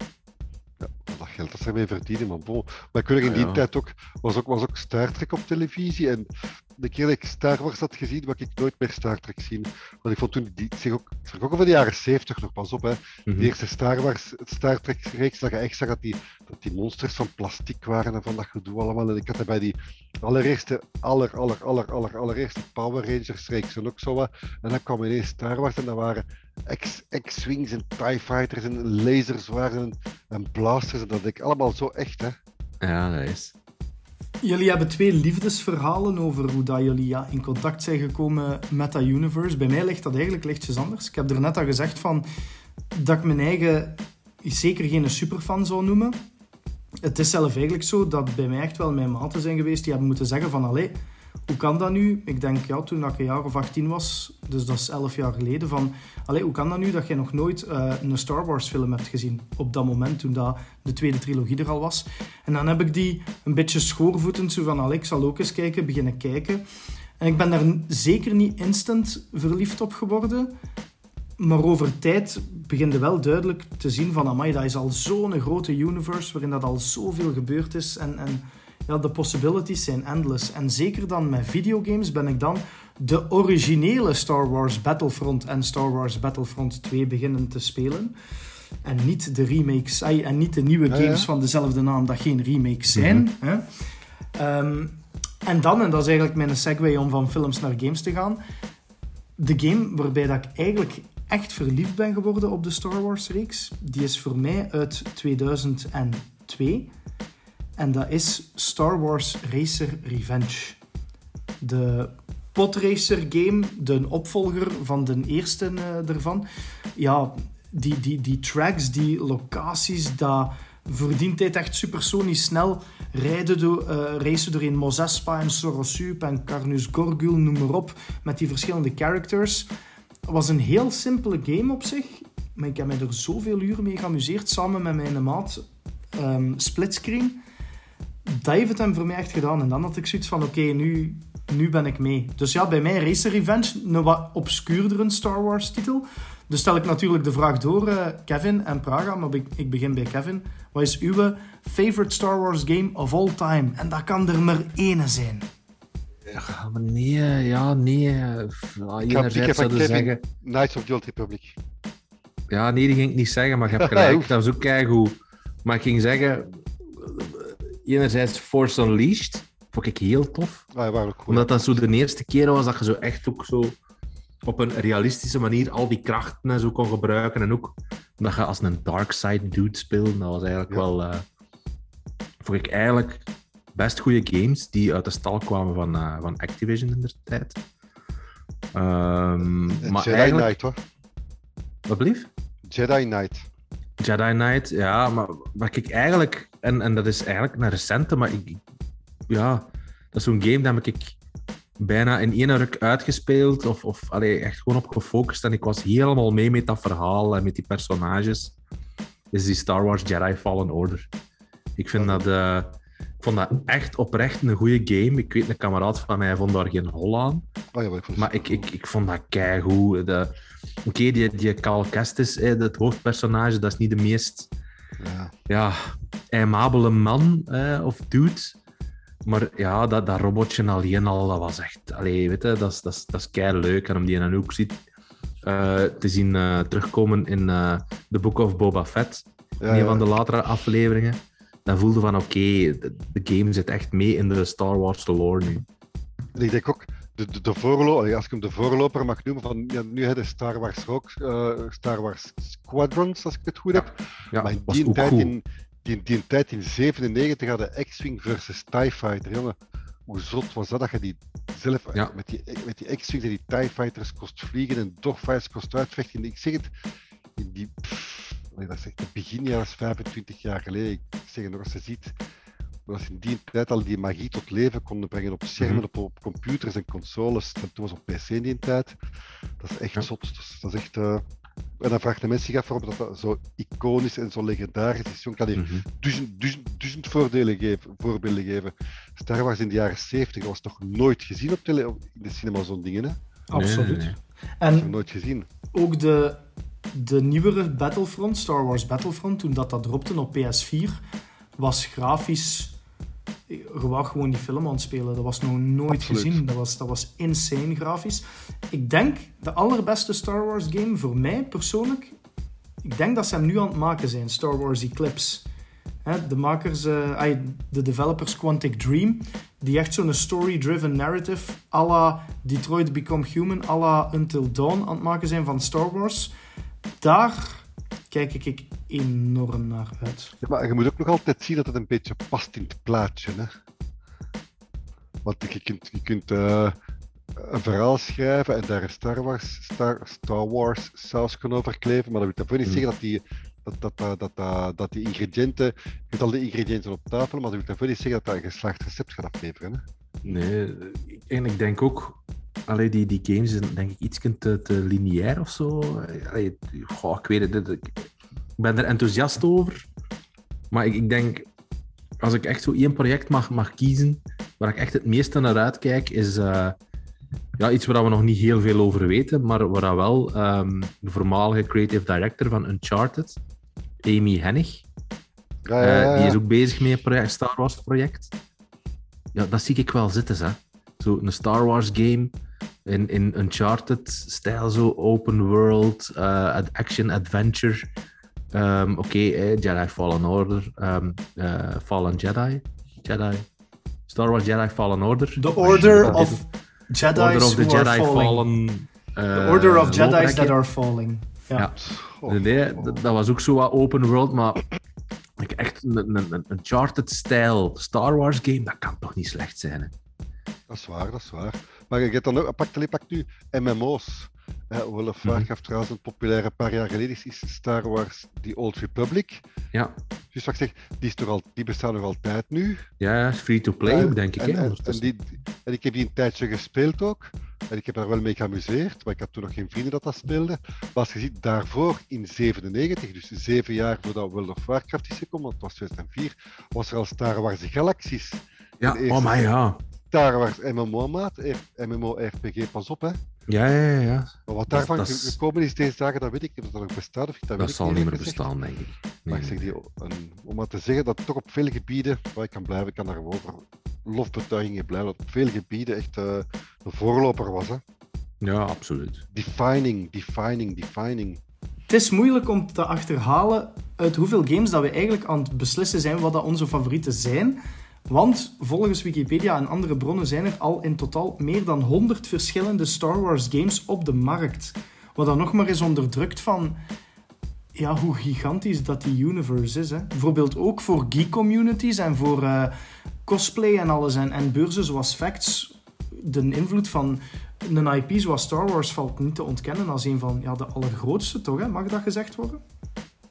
Dat geld, dat ze ermee verdienen, man. Bon. Maar ik weet in die ja. tijd ook, was ook, was ook Star Trek op televisie. En de keer dat ik Star Wars had gezien, wou ik nooit meer Star Trek zien. Want ik vond toen, die, zeg ook, ik zeg ook over de jaren zeventig nog, pas op, hè. Mm-hmm. De eerste Star Wars, Star Trek reeks, dat je echt zag dat die, dat die monsters van plastic waren en van dat gedoe allemaal. En ik had er bij die allereerste, aller, aller, aller, aller, allereerste Power Rangers reeks en ook zo wat. En dan kwam ineens Star Wars en dat waren X, X-Wings en TIE Fighters en laserzwaarden en, en blasters en dat denk ik allemaal zo echt, hè. Ja, dat is... Jullie hebben twee liefdesverhalen over hoe dat jullie ja, in contact zijn gekomen met dat universe. Bij mij ligt dat eigenlijk lichtjes anders. Ik heb er net al gezegd van, dat ik mijn eigen zeker geen superfan zou noemen. Het is zelf eigenlijk zo dat bij mij echt wel mijn maten zijn geweest die hebben moeten zeggen van, allee, hoe kan dat nu? Ik denk, ja, toen ik een jaar of achttien was, dus dat is elf jaar geleden, van, allee, hoe kan dat nu dat jij nog nooit uh, een Star Wars film hebt gezien? Op dat moment, toen dat de tweede trilogie er al was. En dan heb ik die een beetje schoorvoetend, zo van, allee, ik zal ook eens kijken, beginnen kijken. En ik ben daar zeker niet instant verliefd op geworden, maar over tijd begint er wel duidelijk te zien van, amai, dat is al zo'n grote universe, waarin dat al zoveel gebeurd is en... en ja, de possibilities zijn endless. En zeker dan met videogames ben ik dan de originele Star Wars Battlefront en Star Wars Battlefront twee beginnen te spelen. En niet de remakes, ay, en niet de nieuwe games ja, ja. van dezelfde naam, dat geen remakes zijn. Mm-hmm. Hè? Um, en dan, en dat is eigenlijk mijn segue om van films naar games te gaan, de game waarbij dat ik eigenlijk echt verliefd ben geworden op de Star Wars reeks, die is voor mij uit tweeduizend twee. En dat is Star Wars Racer Revenge. De potracer game, de opvolger van de eerste uh, ervan. Ja, die, die, die tracks, die locaties, dat voor die tijd echt supersonisch snel rijden door, uh, racen door in Mozespa en Sorosup en Carnus Gorgul, noem maar op, met die verschillende characters. Het was een heel simpele game op zich, maar ik heb mij er zoveel uren mee geamuseerd, samen met mijn maat um, Splitscreen. Dat heeft het hem voor mij echt gedaan. En dan had ik zoiets van, oké, okay, nu, nu ben ik mee. Dus ja, bij mij Racer Revenge, een wat obscuurdere Star Wars titel. Dus stel ik natuurlijk de vraag door, uh, Kevin en Praga, maar be- ik begin bij Kevin. Wat is uw favorite Star Wars game of all time? En dat kan er maar één zijn. Ja, nee, ja, nee. Ja, ik ga pikken van Kevin, zeggen... Knights of the Old Republic. Ja, nee, die ging ik niet zeggen, maar je hebt gelijk. Dat is ook keigoed. Maar ik ging zeggen... Enerzijds Force Unleashed, vond ik heel tof. Ah, ja, cool. Omdat dat zo de eerste keer was dat je zo echt ook zo op een realistische manier al die krachten en zo kon gebruiken. En ook dat je als een dark side dude speelde. Dat was eigenlijk ja. wel... Uh, vond ik eigenlijk best goede games die uit de stal kwamen van, uh, van Activision in de tijd. Um, maar Jedi eigenlijk... Knight, hoor. Wat blieft? Jedi Knight. Jedi Knight, ja, maar wat ik eigenlijk... En, en dat is eigenlijk een recente, maar ik, ja, dat is zo'n game dat heb ik bijna in één ruk uitgespeeld of, of allee, echt gewoon op gefocust. En ik was helemaal mee met dat verhaal en met die personages. Is die Star Wars Jedi Fallen Order. Ik vind dat, uh, ik vond dat echt oprecht een goede game. Ik weet, een kameraad van mij vond daar geen hol aan. Oh ja, maar ik, maar ik, ik, ik vond dat keigoed. De, Oké, okay, die, die Cal Kestis, het hoofdpersonage, dat is niet de meest... Ja, ja aimabele man eh, of dude. Maar ja, dat, dat robotje alleen al, dat was echt... Allee, weet je, dat is, dat is, dat is kei leuk. En om die dan ook ziet, uh, te zien uh, terugkomen in uh, The Book of Boba Fett. Ja, een ja. van de latere afleveringen. Dan voelde van, oké, okay, de, de game zit echt mee in de Star Wars lore nu. Ik denk ook... De, de, de voorloper, als ik hem de voorloper mag noemen, van ja, nu hebben Star Wars Rock, uh, Star Wars Squadrons, als ik het goed heb. Ja, ja, maar in die tijd in, die, die tijd in zevenennegentig hadden X-Wing versus TIE Fighter, jongen. Hoe zot was dat dat je die zelf ja. met die, met die X-Wing en die TIE Fighters kost vliegen en dogfights kost uitvechten. Ik zeg het, in die, pff, dat is echt het begin jaren vijfentwintig jaar geleden. Ik zeg het nog als je ziet. Dat ze in die tijd al die magie tot leven konden brengen op schermen, op, op computers en consoles. En toen was op P C in die tijd. Dat is echt ja. zot. Dat is echt, uh... En dan vragen de mensen zich af waarom dat, dat zo iconisch en zo legendarisch is. Ik kan hier mm-hmm. duizend, duizend, duizend voordelen geven, voorbeelden geven. Star Wars in de jaren zeventig was toch nooit gezien op tele- in de cinema, zo'n dingen, hè? Absoluut. Nee. En dat nooit gezien. Ook de, de nieuwere Battlefront, Star Wars Battlefront, toen dat, dat dropte op P S vier, was grafisch... Je wou gewoon die film aan het spelen. Dat was nog nooit Absoluut. gezien. Dat was, dat was insane grafisch. Ik denk, de allerbeste Star Wars game voor mij persoonlijk, ik denk dat ze hem nu aan het maken zijn. Star Wars Eclipse. He, de makers, uh, de developers Quantic Dream, die echt zo'n story-driven narrative à la Detroit Become Human, à la Until Dawn aan het maken zijn van Star Wars. Daar... kijk ik enorm naar uit. Ja, maar je moet ook nog altijd zien dat het een beetje past in het plaatje. Hè? Want je kunt, je kunt uh, een verhaal schrijven en daar een Star Wars, Star, Star Wars saus kunnen overkleven, maar dat wil niet hmm. zeggen dat die, dat, dat, dat, dat, dat, dat die ingrediënten... Je hebt al die ingrediënten op tafel, maar dat wil niet zeggen dat dat een geslaagd recept gaat afleveren. Hè? Nee, en ik denk ook... Allee, die, die games zijn denk ik iets te, te lineair of zo. Allee, goh, ik weet het, ik ben er enthousiast over. Maar ik, ik denk, als ik echt zo één project mag, mag kiezen, waar ik echt het meeste naar uitkijk, is uh, ja, iets waar we nog niet heel veel over weten, maar waar wel um, de voormalige creative director van Uncharted, Amy Hennig, ja, ja, ja. Uh, die is ook bezig met een project, Star Wars project. Ja, dat zie ik wel zitten, hè. Zo een Star Wars game in, in Uncharted-stijl, zo open world, uh, action-adventure. Um, Oké, okay, eh, Jedi Fallen Order, um, uh, Fallen Jedi, Jedi, Star Wars Jedi Fallen Order. The Order of Jedi's Order of the Jedi Fallen, fallen Uh, The Order of Jedi's that are falling. Ja. ja. Oh, nee, oh. Dat was ook zo wat open world, maar echt een, een, een Uncharted-stijl Star Wars-game, dat kan toch niet slecht zijn, hè? Dat is waar, dat is waar. Maar je hebt dan ook, pakt, pakt nu M M O's. Ja, World of Warcraft, trouwens een populaire een paar jaar geleden, is Star Wars The Old Republic. Ja. Dus wat ik zeg, die, is toch al, die bestaan nog altijd nu. Ja, free-to-play ook, denk ik. En, en, en, die, en ik heb die een tijdje gespeeld ook. En ik heb daar wel mee geamuseerd, maar ik had toen nog geen vrienden dat dat speelde. Maar als je ziet, daarvoor in zevenennegentig, dus zeven jaar voordat World of Warcraft is gekomen, want het was tweeduizend vier, was er al Star Wars Galaxies. Ja, eerste, oh my ja. Star Wars M M O-maat, M M O R P G, pas op hè. Ja, ja, ja, ja. Maar wat daarvan dat, gekomen is deze dagen, dat weet ik niet of dat nog bestaat. Of ik, dat dat weet zal ik niet meer gezegd. Bestaan, denk ik. Nee. Maar ik zeg die, een, om maar te zeggen dat toch op vele gebieden, waar ik kan blijven, ik kan daar gewoon voor lofbetuigingen blijven, dat op vele gebieden echt uh, een voorloper was. Hè. Ja, absoluut. Defining, defining, defining. Het is moeilijk om te achterhalen uit hoeveel games dat we eigenlijk aan het beslissen zijn wat dat onze favorieten zijn. Want volgens Wikipedia en andere bronnen zijn er al in totaal meer dan honderd verschillende Star Wars games op de markt. Wat dan nog maar eens onderdrukt van ja, hoe gigantisch dat die universe is. Hè. Bijvoorbeeld ook voor geek communities en voor uh, cosplay en alles. En, en beurzen zoals Facts. De invloed van een I P zoals Star Wars valt niet te ontkennen als een van ja, de allergrootste, toch? Hè? Mag dat gezegd worden?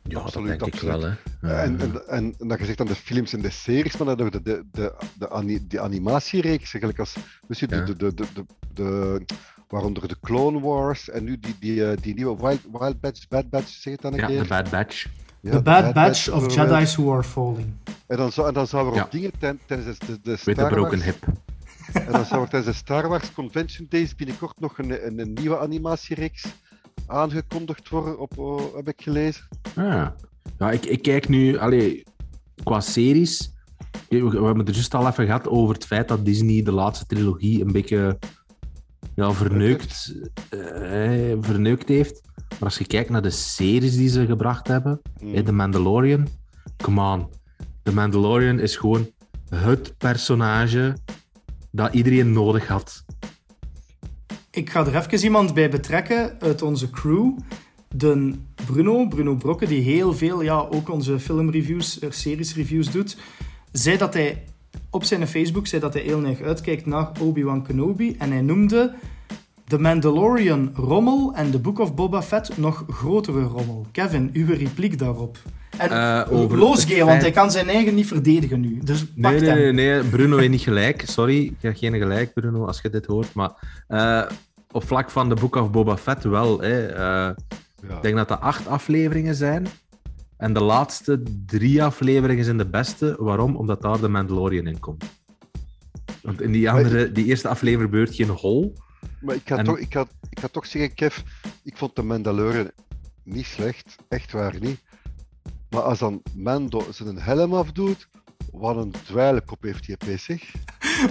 Ja, absoluut, dat denk absoluut. Ik wel. Hè. En, en, en, en dat je zegt aan de films en de series, maar dan de, de, de, de, de animatiereeks, eigenlijk als dus ja. de, de, de, de, de, waaronder de Clone Wars en nu die, die, die nieuwe Wild, Wild Batch, Bad Batch, zeg het dan een ja, keer. Ja, de Bad Batch. Ja, the Bad, bad Batch of Jedi's World. Who Are Falling. En dan, zo, en dan zouden we op ja. dingen tijdens de, de, de Star Wars... With a broken hip. En dan zou er tijdens de Star Wars Convention Days binnenkort nog een, een, een nieuwe animatiereeks aangekondigd worden, op, oh, heb ik gelezen. Ah. Ja, ik, ik kijk nu, allee, qua series, we, we hebben het er juist al even gehad over het feit dat Disney de laatste trilogie een beetje ja, verneukt, eh, verneukt heeft. Maar als je kijkt naar de series die ze gebracht hebben, mm. eh, The Mandalorian, come on. The Mandalorian is gewoon het personage dat iedereen nodig had. Ik ga er even iemand bij betrekken uit onze crew. De Bruno, Bruno Brokke, die heel veel, ja, ook onze filmreviews, seriesreviews doet, zei dat hij op zijn Facebook zei dat hij heel erg uitkijkt naar Obi-Wan Kenobi. En hij noemde The Mandalorian rommel en The Book of Boba Fett nog grotere rommel. Kevin, uw repliek daarop. En uh, losgeen, want hij kan zijn eigen niet verdedigen nu. Dus pak nee, nee, nee, nee, Bruno heeft niet gelijk. Sorry, ik heb geen gelijk, Bruno, als je dit hoort. Maar uh, op vlak van de Book of Boba Fett wel. Hè. Uh, ja. Ik denk dat er acht afleveringen zijn. En de laatste drie afleveringen zijn de beste. Waarom? Omdat daar de Mandalorian in komt. Want in die, andere, die eerste aflevering gebeurt geen hol. Maar ik ga, en... toch, ik, ga, ik ga toch zeggen, Kev, ik vond de Mandalorian niet slecht. Echt waar, niet. Maar als dan Mando zijn helm afdoet, wat een dweilkop heeft hij bij zich.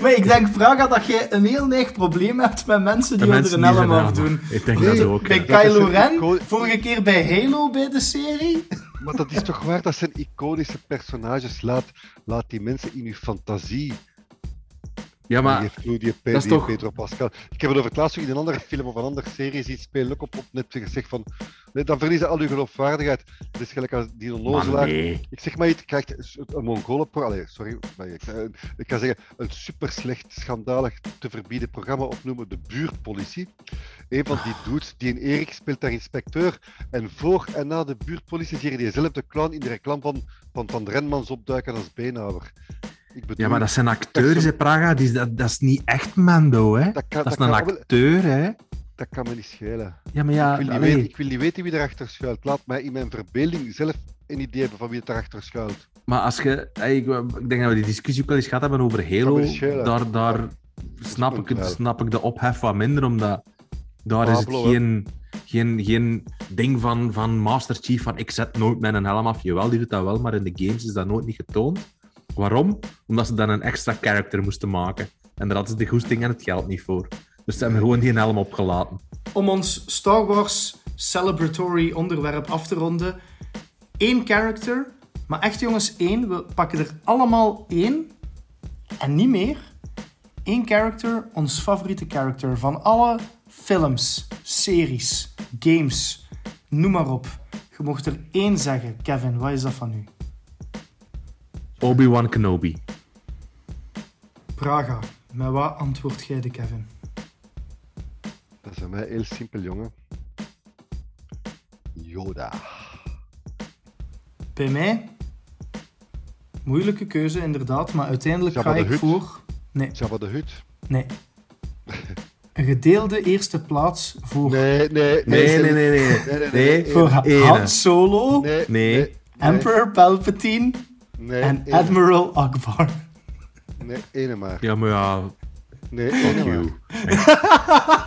Maar ik denk, Fraga, dat jij een heel erg probleem hebt met mensen die de mensen onder een helm afdoen. Ik denk nee, dat ook. Bij ja. Kylo Ren, icon... vorige keer bij Halo bij de serie. Maar dat is toch waar, dat zijn iconische personages. Laat, laat die mensen in uw fantasie. Ja, maar die heeft, die P- dat is toch... Pedro Pascal. Ik heb het over het laatst in een andere film of een andere serie zien spelen, ook op, op Netflix gezegd van nee, dan verliezen al uw geloofwaardigheid. Het is gelijk als die onnozelaar. Nee. Ik zeg maar, je krijgt een Mongolen programma. Sorry, maar ik, ik ga zeggen, een super slecht, schandalig te verbieden programma opnoemen, de buurtpolitie. Een van die dudes, die een Erik speelt daar inspecteur. En voor en na de buurtpolitie zie je diezelfde clown in de reclame van Van, van Renmans opduiken als beenhouwer. Ik bedoel, ja, maar dat zijn acteurs, hè, Praga. Die, dat, dat is niet echt Mando, hè. Dat, kan, dat is dat een acteur, me, hè. Dat kan me niet schelen. Ja, maar ja, ik, wil niet weten, ik wil niet weten wie erachter schuilt. Laat mij in mijn verbeelding zelf een idee hebben van wie het erachter schuilt. Maar als je... Ik, ik denk dat we die discussie ook al eens gehad hebben over Halo. Daar, daar ja, snap, ik het, snap ik de ophef wat minder, omdat daar Pablo, is het geen, geen, geen ding van, van Master Chief van ik zet nooit mijn helm af. Jawel, die doet dat wel, maar in de games is dat nooit niet getoond. Waarom? Omdat ze dan een extra character moesten maken. En daar hadden ze de goesting en het geld niet voor. Dus ze hebben gewoon die helm opgelaten. Om ons Star Wars celebratory onderwerp af te ronden. Eén character, maar echt jongens één. We pakken er allemaal één. En niet meer. Eén character, ons favoriete character van alle films, series, games, noem maar op. Je mocht er één zeggen. Kevin, wat is dat van u? Obi-Wan Kenobi. Praga, met wat antwoord jij de Kevin? Dat is bij mij heel simpel, jongen. Yoda. Bij mij? Moeilijke keuze, inderdaad, maar uiteindelijk Jabba ga ik Hutt. voor... Nee. Jabba de Hutt? Nee. Een gedeelde eerste plaats voor... Nee, nee, nee, nee, nee. nee, nee. nee, nee, nee. nee voor Ene. Han Solo, nee, nee, nee. Emperor Palpatine nee, en Ene. Admiral Akbar. Nee, ene maar. Ja, maar ja... Nee, ene maar.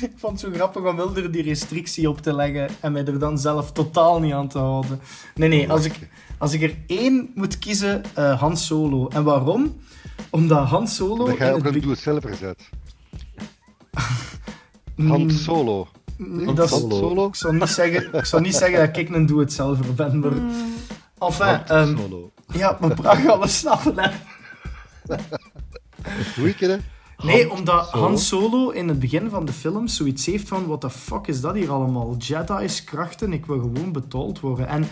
Ik vond het zo grappig om Wilder die restrictie op te leggen en mij er dan zelf totaal niet aan te houden. Nee, nee, als ik, als ik er één moet kiezen, uh, Han Solo. En waarom? Omdat Han Solo... Dat ga je op een do-it-zelfer zet. Han Solo. Nee, dat is, Han Solo. Ik zou niet zeggen, ik zou niet zeggen dat ik een do-it-zelfer ben, maar... Enfin, um, Solo. Ja, maar Praag gaan we snappen, hè. Goeie keer, hè. Nee, omdat Han Solo in het begin van de film zoiets heeft van what the fuck is dat hier allemaal? Jedi's, krachten, ik wil gewoon betaald worden. En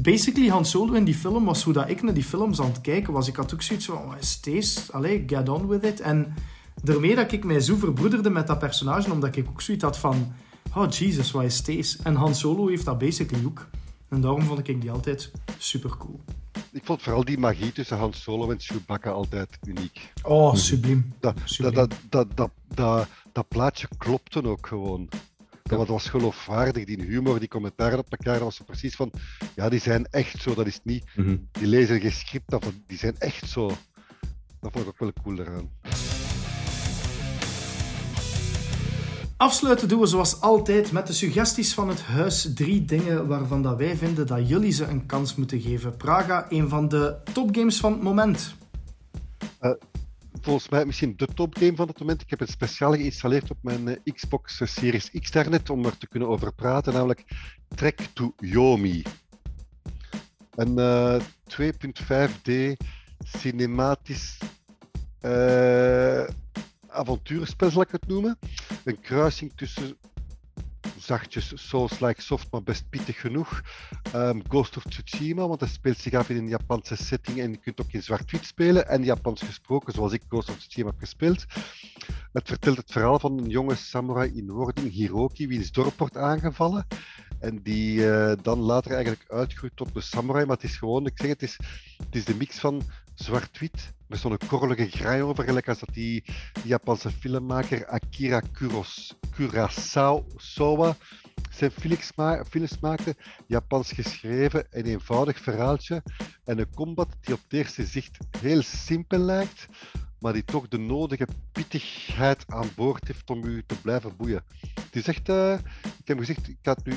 basically, Han Solo in die film was hoe dat ik naar die films aan het kijken was. Ik had ook zoiets van, wat is deze? Allee, get on with it. En daarmee dat ik mij zo verbroederde met dat personage, omdat ik ook zoiets had van, oh Jesus, wat is deze? En Han Solo heeft dat basically ook. En daarom vond ik die altijd super cool. Ik vond vooral die magie tussen Han Solo en Chewbacca altijd uniek. Oh, subliem. Dat, dat, dat, dat, dat, dat, dat plaatje klopte ook gewoon. Dat ja. was geloofwaardig, die humor, die commentaar op elkaar. Dat was zo precies van, ja, die zijn echt zo. Dat is niet, mm-hmm. die lezen geen script af, die zijn echt zo. Dat vond ik ook wel cool eraan. Afsluiten doen we zoals altijd met de suggesties van het huis. Drie dingen waarvan dat wij vinden dat jullie ze een kans moeten geven. Praga, een van de topgames van het moment. Uh, volgens mij misschien de topgame van het moment. Ik heb het speciaal geïnstalleerd op mijn uh, Xbox Series X daarnet om er te kunnen over praten, namelijk Trek to Yomi. Een uh, twee komma vijf D cinematisch... Uh, avonturenspel, zal ik het noemen. Een kruising tussen zachtjes Souls-like soft, maar best pittig genoeg. Um, Ghost of Tsushima, want dat speelt zich af in een Japanse setting en je kunt ook in zwart-wit spelen en Japans gesproken, zoals ik Ghost of Tsushima heb gespeeld. Het vertelt het verhaal van een jonge samurai in wording, Hiroki, wiens dorp wordt aangevallen en die uh, dan later eigenlijk uitgroeit tot een samurai, maar het is gewoon, ik zeg het, is, het is de mix van zwart-wit met zo'n korrelige graai over, gelijk als dat die Japanse filmmaker Akira Kuros, Kurosawa zijn films, ma- films maakte, Japans geschreven, een eenvoudig verhaaltje en een combat die op het eerste zicht heel simpel lijkt, maar die toch de nodige pittigheid aan boord heeft om u te blijven boeien. Het is echt, uh, ik heb gezegd, ik had nu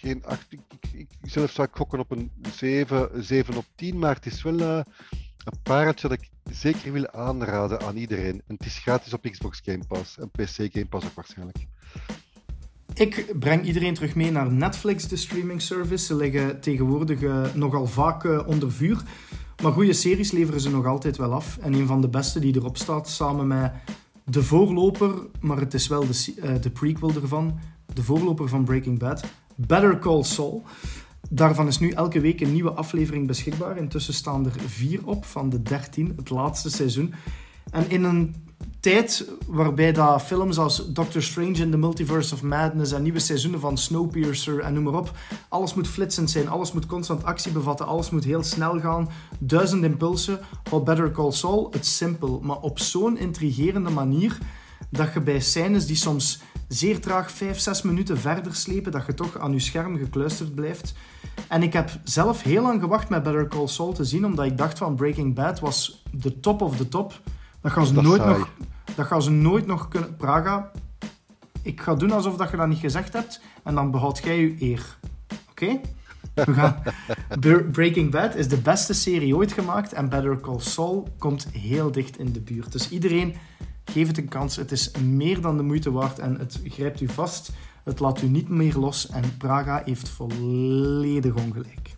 geen acht, ik, ik, ik, zelf zou ik gokken op een zeven op tien, maar het is wel... Uh, Een pareltje dat ik zeker wil aanraden aan iedereen. En het is gratis op Xbox Game Pass en P C Game Pass ook waarschijnlijk. Ik breng iedereen terug mee naar Netflix, de streaming service. Ze liggen tegenwoordig uh, nogal vaak uh, onder vuur. Maar goede series leveren ze nog altijd wel af. En een van de beste die erop staat, samen met de voorloper, maar het is wel de, uh, de prequel ervan, de voorloper van Breaking Bad, Better Call Saul. Daarvan is nu elke week een nieuwe aflevering beschikbaar. Intussen staan er vier op van de dertien, het laatste seizoen. En in een tijd waarbij dat films als Doctor Strange in the Multiverse of Madness en nieuwe seizoenen van Snowpiercer en noem maar op, alles moet flitsend zijn, alles moet constant actie bevatten, alles moet heel snel gaan, duizend impulsen, houdt Better Call Saul het simpel, maar op zo'n intrigerende manier dat je bij scènes die soms zeer traag vijf, zes minuten verder slepen, dat je toch aan je scherm gekluisterd blijft. En ik heb zelf heel lang gewacht met Better Call Saul te zien, omdat ik dacht van Breaking Bad was de top of de top. Dat gaan ze, dat nooit, nog, dat gaan ze nooit nog kunnen... Praga, ik ga doen alsof dat je dat niet gezegd hebt en dan behoud jij je eer. Oké? Okay? We gaan... Breaking Bad is de beste serie ooit gemaakt en Better Call Saul komt heel dicht in de buurt. Dus iedereen... Geef het een kans, het is meer dan de moeite waard en het grijpt u vast, het laat u niet meer los en Praga heeft volledig ongelijk.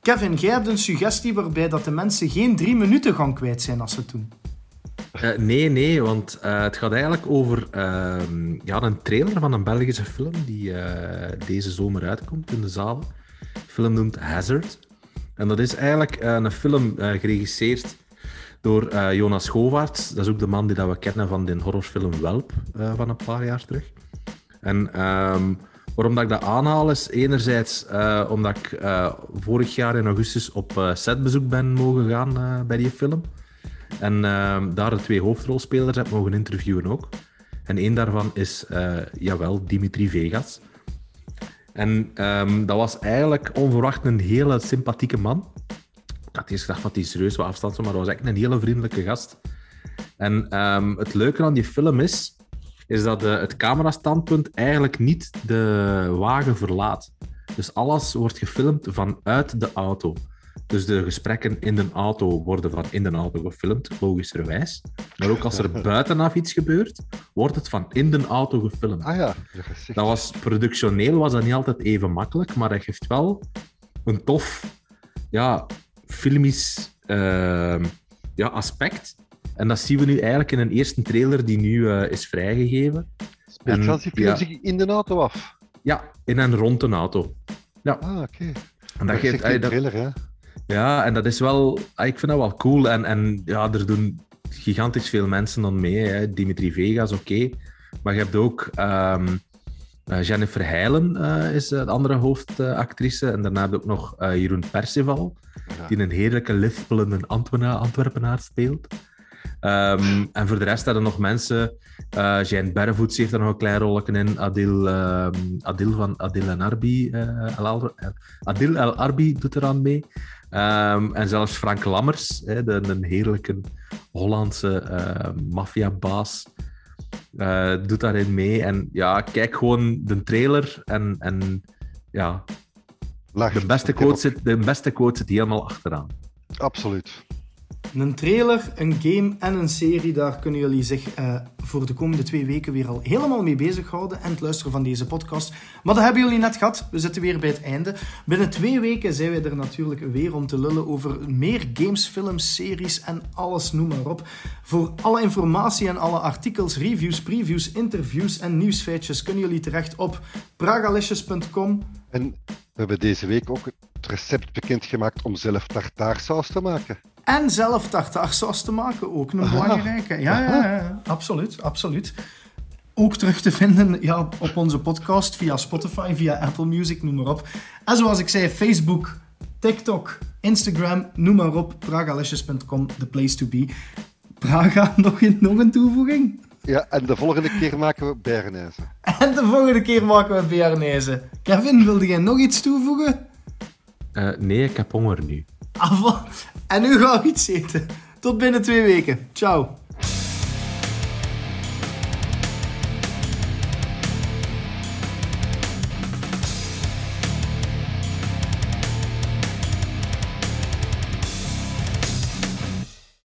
Kevin, jij hebt een suggestie waarbij dat de mensen geen drie minuten gaan kwijt zijn als ze het doen. Uh, nee, nee, want uh, het gaat eigenlijk over uh, ja, een trailer van een Belgische film die uh, deze zomer uitkomt in de zaal. De film noemt Hazard. En dat is eigenlijk uh, een film uh, geregisseerd door uh, Jonas Govaerts. Dat is ook de man die dat we kennen van de horrorfilm Welp uh, van een paar jaar terug. En um, waarom dat ik dat aanhaal is, enerzijds uh, omdat ik uh, vorig jaar in augustus op uh, setbezoek ben mogen gaan uh, bij die film. En uh, daar de twee hoofdrolspelers heb mogen interviewen ook. En één daarvan is, uh, jawel, Dimitri Vegas. En um, dat was eigenlijk onverwacht een hele sympathieke man. Ik had eerst gedacht dat hij serieus wat afstand was, maar dat was echt een hele vriendelijke gast. En um, het leuke aan die film is, is dat de, het camerastandpunt eigenlijk niet de wagen verlaat. Dus alles wordt gefilmd vanuit de auto. Dus de gesprekken in de auto worden van in de auto gefilmd, logischerwijs. Maar ook als er buitenaf iets gebeurt, wordt het van in de auto gefilmd. Ah ja. Dat was productioneel was dat niet altijd even makkelijk, maar dat geeft wel een tof, ja, filmisch uh, ja, aspect. En dat zien we nu eigenlijk in een eerste trailer die nu uh, is vrijgegeven. Speelt dat die film zich in de auto af? Ja, in en rond de auto. Ja. Ah, oké. Okay. En dat geeft een trailer, hè? Ja, en dat is wel... Ik vind dat wel cool. En, en ja, er doen gigantisch veel mensen dan mee. Hè. Dimitri Vegas, oké. Okay. Maar je hebt ook... Um, Jennifer Heilen uh, is de andere hoofdactrice. En daarna heb je ook nog uh, Jeroen Perceval. Ja. Die een heerlijke, lispelende Antwena- Antwerpenaar speelt. Um, en voor de rest hadden nog mensen... Uh, Jeanne Berrevoets heeft daar nog een klein rolletje in. Adil, uh, Adil van Adil en Arbi... Uh, El- Adil El Arbi doet eraan mee. Um, en zelfs Frank Lammers, hè, de, de heerlijke Hollandse uh, maffiabaas, uh, doet daarin mee. En ja, kijk gewoon de trailer en, en ja, Lacht, de, beste quote zit, de beste quote zit helemaal achteraan. Absoluut. Een trailer, een game en een serie, daar kunnen jullie zich uh, voor de komende twee weken weer al helemaal mee bezighouden en het luisteren van deze podcast. Maar dat hebben jullie net gehad, we zitten weer bij het einde. Binnen twee weken zijn wij er natuurlijk weer om te lullen over meer games, films, series en alles, noem maar op. Voor alle informatie en alle artikels, reviews, previews, interviews en nieuwsfeitjes kunnen jullie terecht op pragalicious punt com. En we hebben deze week ook het recept bekendgemaakt om zelf tartaarsaus te maken. En zelf tartaarsaus te maken, ook een belangrijke. Ja, ja, ja, absoluut, absoluut. Ook terug te vinden ja, op onze podcast, via Spotify, via Apple Music, noem maar op. En zoals ik zei, Facebook, TikTok, Instagram, noem maar op. pragalicious punt com, the place to be. Praga, nog een, nog een toevoeging? Ja, en de volgende keer maken we Bernezen. En de volgende keer maken we Bernezen. Kevin, wilde jij nog iets toevoegen? Uh, nee, ik heb honger nu. En nu gaan we iets eten. Tot binnen twee weken. Ciao.